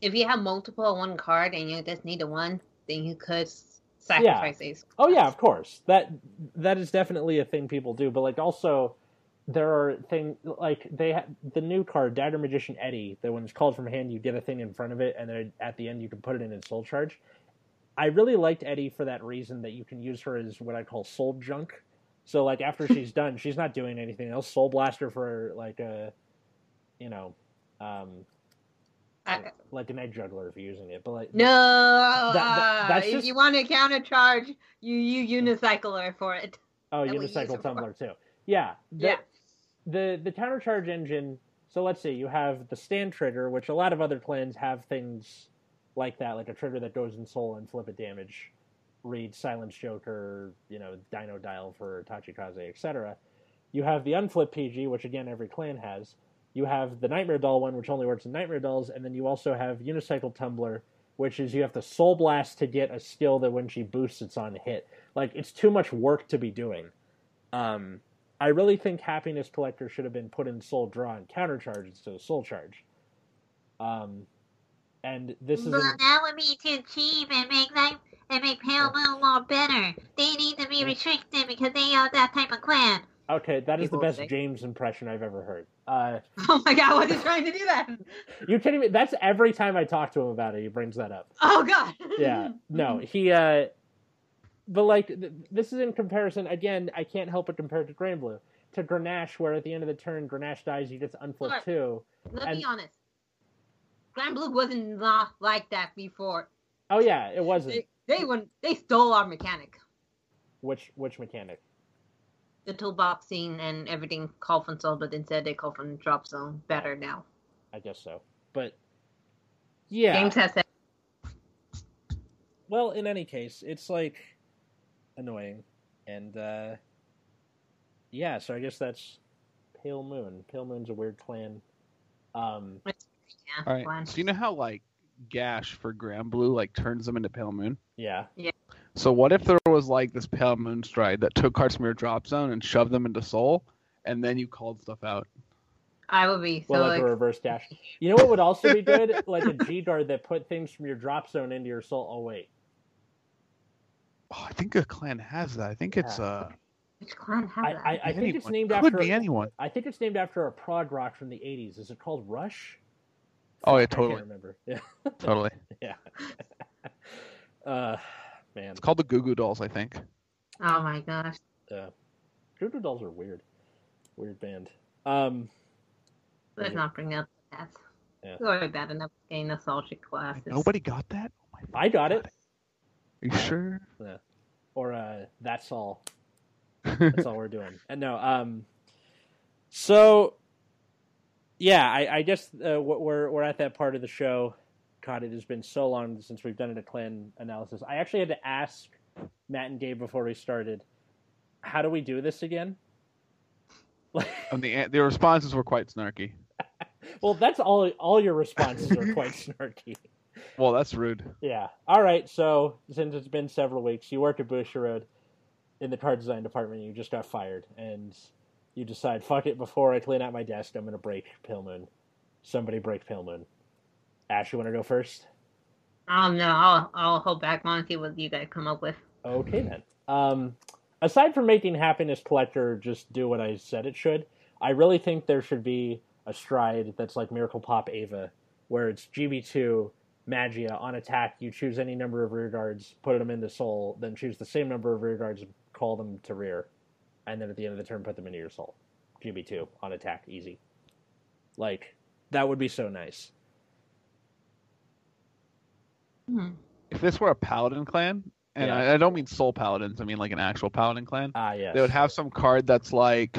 If you have multiple on one card and you just need a one, then you could sacrifice these. Oh yeah, of course. That is definitely a thing people do. But like also, there are things like the new card, Dagger Magician Eddie, that when it's called from hand, you get a thing in front of it, and then at the end you can put it in soul charge. I really liked Eddie for that reason, that you can use her as what I call soul junk. So, like, after she's done, she's not doing anything else. Soul Blaster for, like, a, you know, like an egg juggler if you're using it. But, like, no! That's just... If you want to countercharge, you unicycle her for it. Oh, that unicycle tumbler, too. Yeah. The countercharge engine, so let's see, you have the stand trigger, which a lot of other clans have things... like that, like a trigger that goes in soul and flip a damage, read Silence Joker, you know, Dino Dial for Tachikaze, etc. You have the unflip PG, which again every clan has. You have the Nightmare Doll one, which only works in Nightmare Dolls, and then you also have Unicycle Tumbler, which is you have to Soul Blast to get a skill that when she boosts it's on hit. Like, it's too much work to be doing. I really think Happiness Collector should have been put in Soul Draw and Countercharge instead of Soul Charge. And this is that would be too cheap and make Pale Moon a lot better. They need to be restricted because they are that type of clan. Okay, that is the best James impression I've ever heard. Oh my god, what is trying to do that? You kidding me? That's every time I talk to him about it, he brings that up. Oh god. Yeah. No, he but like this is in comparison, again, I can't help but compare it to Grand Blue. To Grenache, where at the end of the turn Grenache dies, he gets unflipped too. Let's be honest. Grand Blue wasn't like that before. Oh yeah, it wasn't. They stole our mechanic. Which mechanic? The toolboxing and everything called from soul, but instead they called from drop zone. Better now. I guess so, but yeah. Games has that. Well, in any case, it's like annoying, and yeah. So I guess that's Pale Moon. Pale Moon's a weird clan. Yeah, all right. So you know how like Gash for Grand Blue like turns them into Pale Moon? Yeah. Yeah. So what if there was like this Pale Moon stride that took cards from your drop zone and shoved them into soul, and then you called stuff out? I would be so like a reverse Gash. You know what would also be good? Like a G guard that put things from your drop zone into your soul. Oh wait. Oh, I think a clan has that. I think it's Which clan has that? I think it's named after. Could be anyone. I think it's named after a prog rock from the '80s. Is it called Rush? Oh yeah, totally. I can't remember. Yeah. Totally. Yeah. Man. It's called the Goo Goo Dolls, I think. Oh my gosh. Yeah. Goo Goo Dolls are weird. Weird band. Let's not bring up the past. Yeah. It's already bad enough getting nostalgic classes. Nobody got that? Oh my God. I got it. Are you sure? Yeah. Or that's all. That's all we're doing. And no, so yeah, I guess we're at that part of the show. God, it has been so long since we've done a clan analysis. I actually had to ask Matt and Gabe before we started, how do we do this again? And the responses were quite snarky. Well, that's all your responses are quite snarky. Well, that's rude. Yeah. All right, so since it's been several weeks, you work at Bushiroad in the card design department, you just got fired, and... you decide, fuck it, before I clean out my desk, I'm going to break Pale Moon. Somebody break Pale Moon. Ash, you want to go first? Oh, no, I'll hold back and see what you guys come up with. Okay, then. Aside from making Happiness Collector just do what I said it should, I really think there should be a stride that's like Miracle Pop Ava, where it's GB2, Magia, on attack, you choose any number of rear guards, put them into soul, then choose the same number of rear guards and call them to rear. And then at the end of the turn, put them into your soul. GB2 on attack, easy. Like That would be so nice. If this were a paladin clan, and yeah. I don't mean soul paladins, I mean like an actual paladin clan, they would have some card that's like,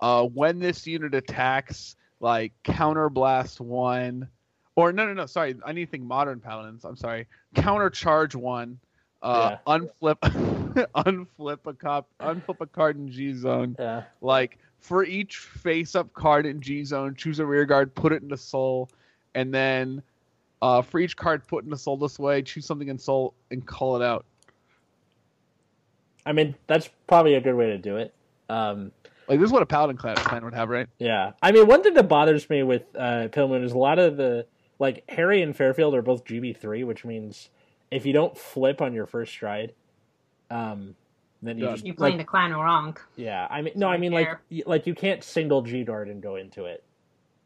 when this unit attacks, like counter blast one, or no, sorry, I need to think modern paladins, I'm sorry, counter charge one, unflip a card in G zone, like for each face up card in G zone, choose a rear guard, put it into soul, and then for each card put in a soul this way, choose something in soul and call it out. I mean, that's probably a good way to do it. Like, this is what a paladin clan would have, right? Yeah. I mean, one thing that bothers me with Pale Moon is a lot of the... Like, Harri and Fairfield are both GB3, which means if you don't flip on your first stride, then you just... You're playing like, the clan wrong. Yeah. I mean, like, you can't single G-guard and go into it.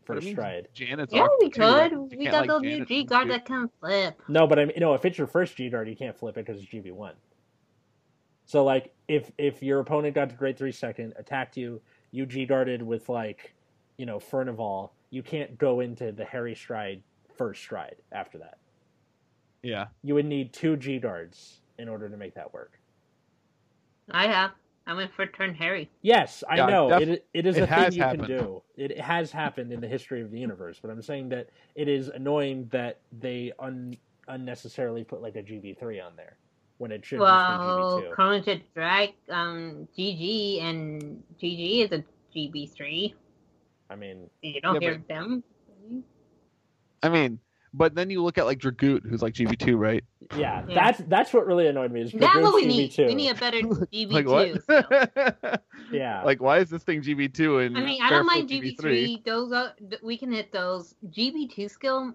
First stride. Janet's we could. Right? We got the new G guard that can flip. No, but I mean, no. If it's your first G guard, you can't flip it because it's GB1. So like, if your opponent got to grade 3 second, attacked you, you G guarded with like, you know, Furnival, you can't go into the Harri stride first stride after that. Yeah. You would need 2 G guards in order to make that work. I went for turn Harri. Yes, I know. It is a thing you can do. It has happened in the history of the universe, but I'm saying that it is annoying that they unnecessarily put like a GB3 on there when it should be GB2. Chronic Drag, GG, and GG is a GB3. I mean... You don't hear them. I mean... But then you look at like Dragoot, who's like GB2, right? Yeah, that's what really annoyed me. Is that's what we need. We need a better GB2. Like what? Yeah. Like why is this thing GB2? And I mean, I don't mind GB3. Those are, we can hit those. GB2 skill.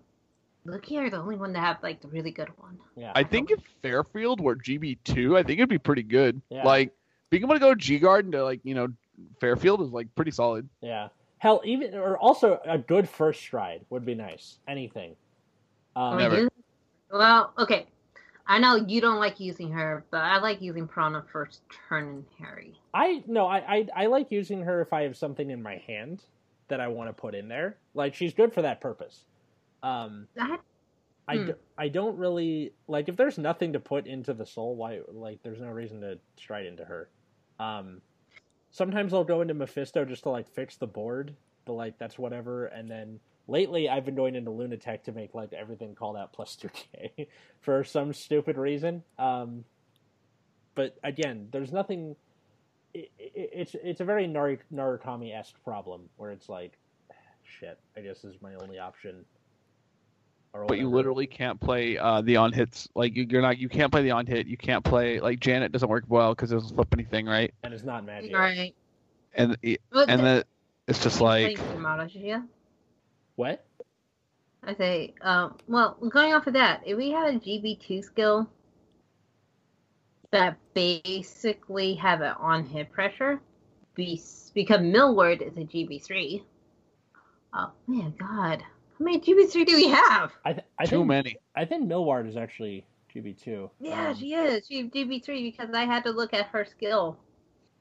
Luquier, the only one to have like the really good one. Yeah. I think if Fairfield were GB2, I think it'd be pretty good. Yeah. Like being able to go G guard into like Fairfield is like pretty solid. Yeah. Hell, also a good first stride would be nice. Anything. Well, okay. I know you don't like using her, but I like using Prana first turn in Harri. I like using her if I have something in my hand that I want to put in there. Like, she's good for that purpose. I don't really... Like, if there's nothing to put into the soul, why? Like, there's no reason to stride into her. Sometimes I'll go into Mephisto just to, like, fix the board. But, like, that's whatever, and then... Lately, I've been going into Lunatech to make like everything called out plus 2K for some stupid reason. But again, there's nothing. It's a very Narukami-esque problem where it's like, shit. I guess this is my only option. But you literally can't play the on hits. Like you can't play the on hit. You can't play like Janet doesn't work well because it doesn't flip anything, right? And it's not magic, right? And it's just like. What? I say, well, going off of that, if we had a GB2 skill that basically have an on-hit pressure, because Millward is a GB3. Oh, man, God. How many GB3 do we have? I think too many. I think Millward is actually GB2. Yeah, she is. She's GB3 because I had to look at her skill.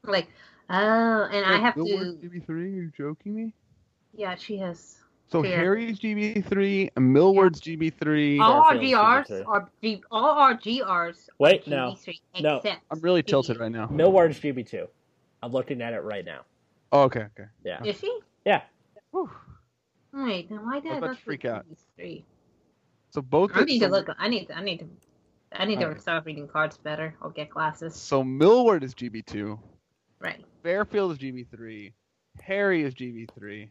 Like, Millward's GB3? Are you joking me? Yeah, she is. So Harri's GB3, Millward's GB3. All our GRs. Wait, no, no. I'm really tilted right now. Millward's GB2. I'm looking at it right now. Oh, okay. Yeah. Is she? Yeah. Whew. All right, then why did I go freak out? GB3? So both. I need to start reading cards better. I'll get glasses. So Millward is GB2. Right. Fairfield is GB3. Harri is GB3.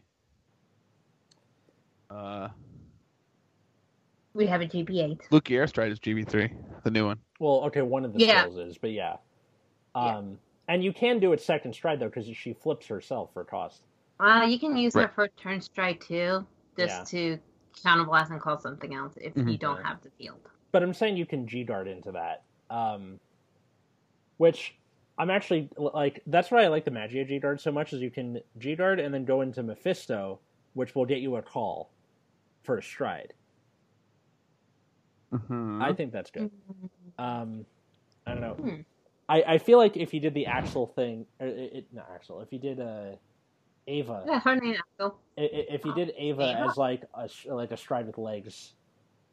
We have a GB8. Luquier stride is GB3, the new one. Well, okay, one of the skills is, but yeah. And you can do it second stride though, because she flips herself for cost. You can use her for turn stride too, just to counterblast and call something else if you don't have the field. But I'm saying you can G guard into that, which I'm actually like. That's why I like the Magia G guard so much, is you can G guard and then go into Mephisto, which will get you a call. First stride. I think that's good. I don't know. I feel like if you did the Axel thing, if you did Ava. Yeah, her name. If you did Ava as like a stride with legs,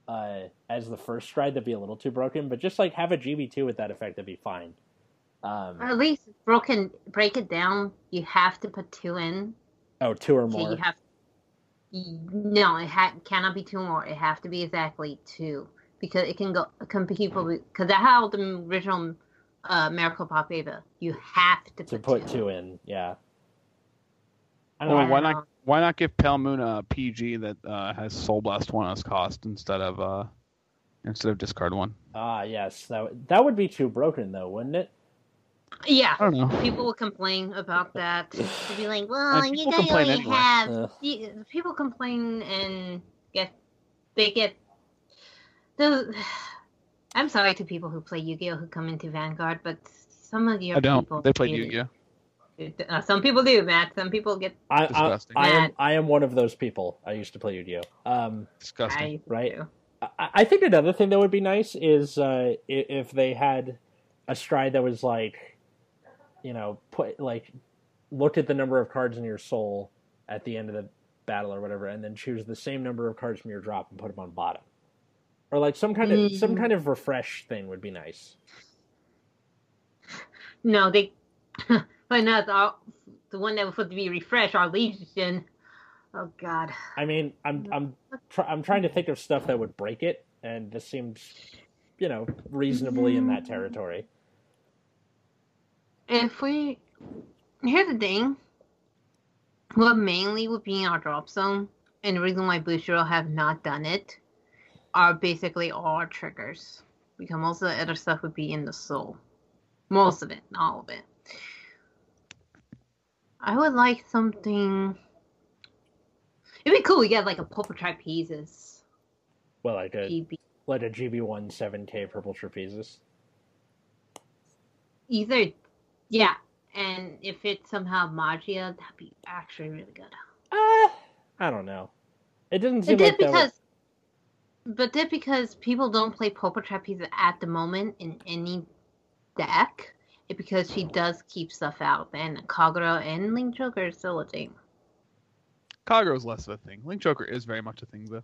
as the first stride, that'd be a little too broken. But just like have a GB2 with that effect, that'd be fine. Or at least break it down. You have to put 2 in. Oh, 2 or more. So you have. No, it cannot be 2 more. It have to be exactly 2 because it can go. Because that's how the original Miracle Pop Ava. You have to put 2 in. Yeah. I don't know. Why not give Pale Moon a PG that has Soul Blast 1 as cost instead of discard 1? Ah, yes. That would be too broken though, wouldn't it? Yeah. I don't know. People will complain about that. They'll be like, well, you guys only have... People complain and get... I'm sorry to people who play Yu-Gi-Oh! Who come into Vanguard, but some of your people... I don't. They play Yu-Gi-Oh! Some people do, Matt. Some people get disgusting. I am one of those people. I used to play Yu-Gi-Oh! Disgusting, right? I think another thing that would be nice is if they had a stride that was like, you know, looked at the number of cards in your soul at the end of the battle or whatever, and then choose the same number of cards from your drop and put them on bottom, or like some kind of refresh thing would be nice. No, they. But no, the one that was supposed to be refreshed, our Legion. Oh God. I mean, I'm trying to think of stuff that would break it, and this seems, you know, reasonably in that territory. Here's the thing. What mainly would be in our drop zone, and the reason why Blue Shiro have not done it, are basically all our triggers, because most of the other stuff would be in the soul. Most of it, not all of it. I would like something. It'd be cool. We get like a purple trapezes. Well, like a GB1 7K purple trapezes. Either, yeah. And if it's somehow Magia, that'd be actually really good. I don't know. It didn't seem like that. But that's because people don't play purple trapezes at the moment in any deck. Because she does keep stuff out, and Kagura and Link Joker is still a thing. Kagura is less of a thing. Link Joker is very much a thing, though.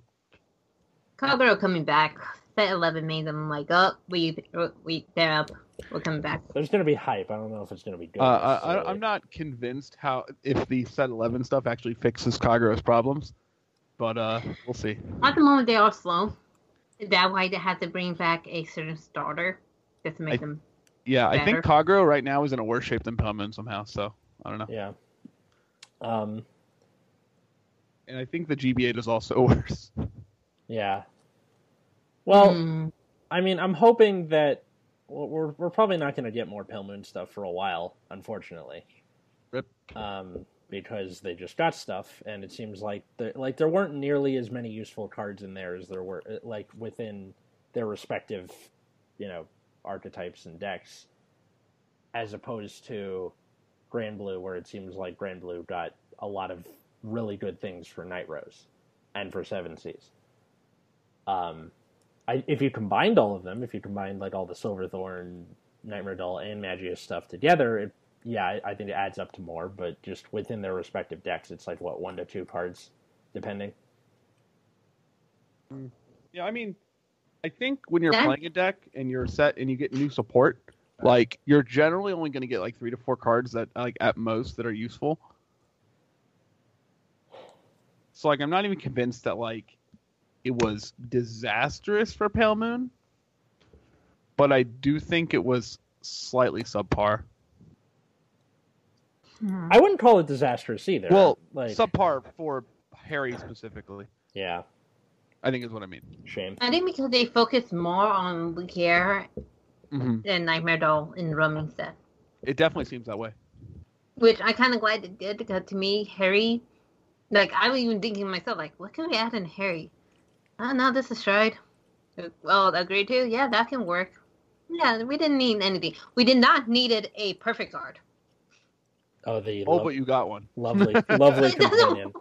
Kagura coming back. Set 11 made them like, oh, they're up. We're coming back. There's going to be hype. I don't know if it's going to be good. I'm not convinced if the set 11 stuff actually fixes Kagura's problems, but we'll see. At the moment, they are slow. That's why they had to bring back a certain starter just to make them. Yeah, I think Kagura right now is in a worse shape than Pale Moon somehow, so I don't know. Yeah. And I think the GB8 is also worse. Yeah. Well, I mean, I'm hoping that we're probably not going to get more Pale Moon stuff for a while, unfortunately. Rip. Because they just got stuff, and it seems like there weren't nearly as many useful cards in there as there were like within their respective, you know, archetypes and decks, as opposed to Grand Blue, where it seems like Grand Blue got a lot of really good things for Night Rose and for Seven Seas. If you combined all of them, if you combined like all the Silverthorn, Nightmare Doll, and Magia stuff together, I think it adds up to more. But just within their respective decks, it's like what, 1 to 2 cards, depending. Yeah, I mean. I think when you're playing a deck and you're set and you get new support, like you're generally only going to get like 3 to 4 cards that, like at most, that are useful. So like I'm not even convinced that like it was disastrous for Pale Moon, but I do think it was slightly subpar. I wouldn't call it disastrous either. Well, like subpar for Harri specifically. Yeah. I think is what I mean. Shame. I think because they focus more on Luquier than Nightmare Doll in Rummy set. It definitely seems that way. Which I kind of glad it did, because to me, Harri, like I was even thinking to myself, like, what can we add in Harri? Oh, no, this is Stride. Well, agree too. Yeah, that can work. Yeah, we didn't need anything. We did not needed a perfect guard. Oh, but you got one. Lovely, lovely companion.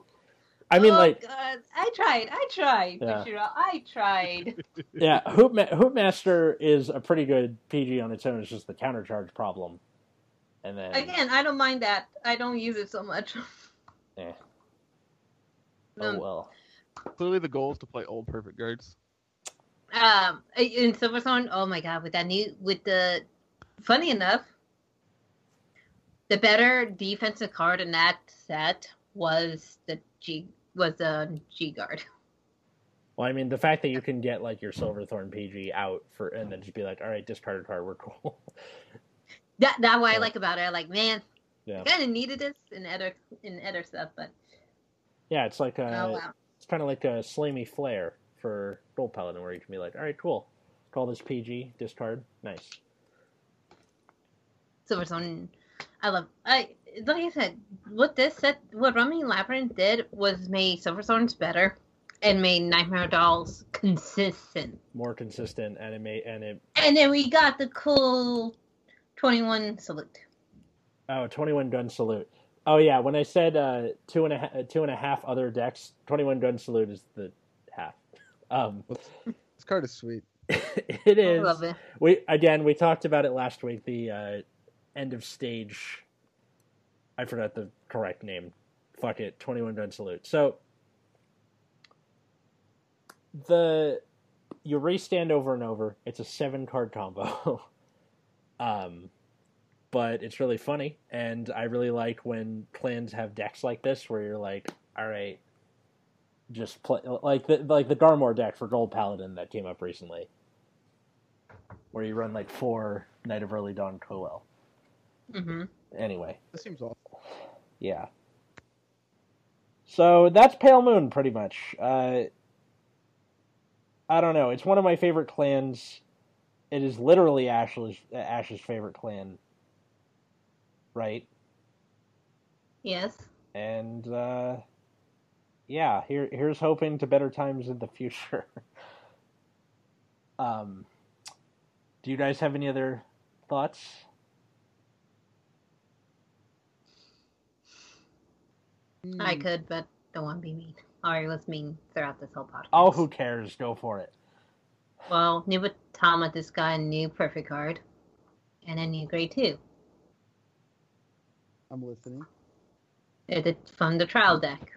I mean, like, God. I tried, yeah. Bashira, I tried. Yeah, Hoopmaster is a pretty good PG on its own. It's just the countercharge problem, and then again, I don't mind that. I don't use it so much. Eh. Oh well. Clearly, the goal is to play old perfect guards. In Silverthorn, oh my god, with that new, with the, funny enough, the better defensive card in that set was the G guard. Well, I mean, the fact that you can get like your Silverthorn PG out for, and then just be like, all right, discard a card, we're cool. That's what I like about it. I like, man, yeah. Kind of needed this in other stuff, but yeah, it's like it's kind of like a Slamy Flare for Gold Paladin, where you can be like, all right, cool, call this PG, discard, nice. Silverthorn, I love. Like I said, what Rummy Labyrinth did was made Silverthorns better, and made Nightmare Dolls consistent. More consistent, and it made, and then we got the cool 21 salute. Oh, 21 gun salute. Oh yeah, when I said two and a half other decks, 21 gun salute is the half. This card is sweet. It is. I love it. We talked about it last week. The end of stage. I forgot the correct name. Fuck it. 21 Gun Salute. So you restand over and over. It's a 7-card combo. But it's really funny, and I really like when clans have decks like this where you're like, all right, just play like the Garmore deck for Gold Paladin that came up recently, where you run like 4 Knight of Early Dawn Coel. Mm-hmm. Anyway, this seems awful. Yeah. So that's Pale Moon, pretty much. I don't know. It's one of my favorite clans. It is literally Ash's favorite clan, right? Yes. And yeah, here's hoping to better times in the future. Do you guys have any other thoughts? I could, but don't want to be mean. Ari was mean throughout this whole podcast. Oh, who cares? Go for it. Well, new Batama just got a new perfect card, and a new grade 2. I'm listening. It's from the trial deck.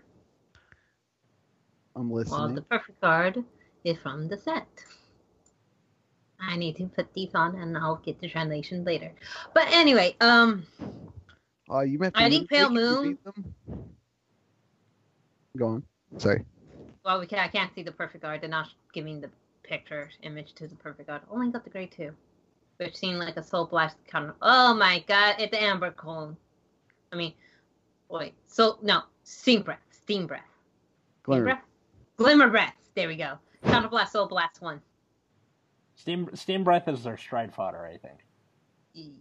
I'm listening. Well, the perfect card is from the set. I need to put these on, and I'll get the translation later. But anyway, you meant I think Pale Moon. Go on. Sorry. Well, I can't see the perfect guard. They're not giving the image to the perfect guard. Only got the grade 2, which seemed like a soul blast kind of. Oh my god! It's amber cone. I mean, wait. So no, steam breath, glimmer breath. There we go. Counter blast, soul blast 1. Steam breath is their stride fodder, I think.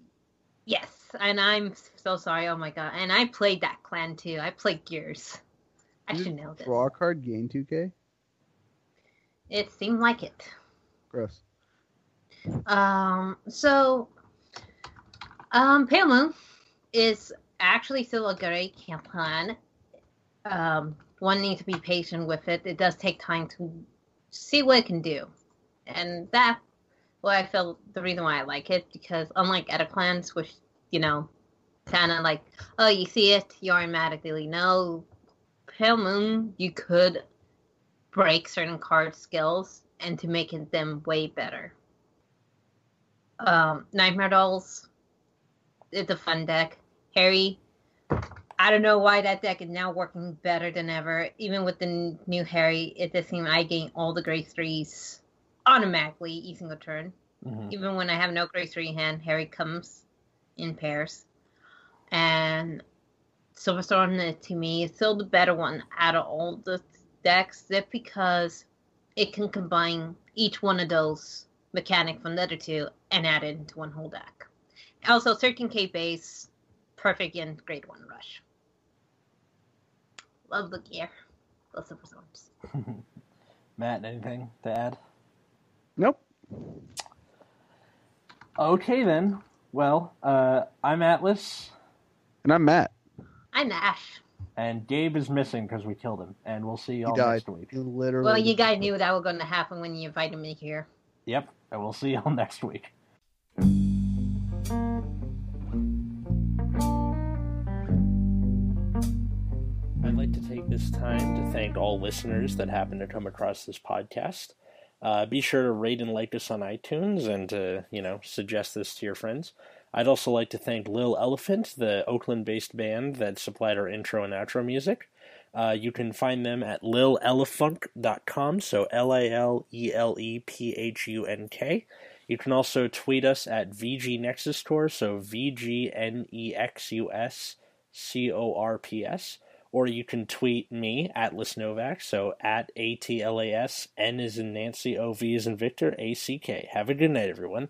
Yes, and I'm so sorry. Oh my god! And I played that clan too. I played Gears. I should know this. Draw card, gain 2K? It seemed like it. Gross. Pale Moon is actually still a great campaign. One needs to be patient with it. It does take time to see what it can do. And that's why I feel the reason why I like it, because unlike other clans, which, you know, kind of like, oh, you see it, you automatically know. Pale Moon, you could break certain card skills and to make them way better. Nightmare Dolls, it's a fun deck. Harri, I don't know why that deck is now working better than ever. Even with the new Harri, it just seems I gain all the grade 3s automatically each single turn. Mm-hmm. Even when I have no grade 3 hand, Harri comes in pairs. And Silverthorn, to me, is still the better one out of all the decks, just because it can combine each one of those mechanics from the other two and add it into one whole deck. Also, 13K base, perfect in grade 1 rush. Love Luquier. Love Silverthorns. Matt, anything to add? Nope. Okay, then. Well, I'm Atlas. And I'm Matt. I'm Ash. And Gabe is missing because we killed him. And we'll see you all next week. Literally. Well, you guys knew that was going to happen when you invited me here. Yep. And we'll see you all next week. this time to thank all listeners that happen to come across this podcast. Be sure to rate and like us on iTunes and to, suggest this to your friends. I'd also like to thank Lil Elephant, the Oakland-based band that supplied our intro and outro music. You can find them at lilelephunk.com, so LILELEPHUNK. You can also tweet us at VGNexusCorps, so VGNEXUSCORPS. Or you can tweet me, Atlas Novak, so at ATLAS, N is in Nancy, OV is in Victor, ACK. Have a good night, everyone.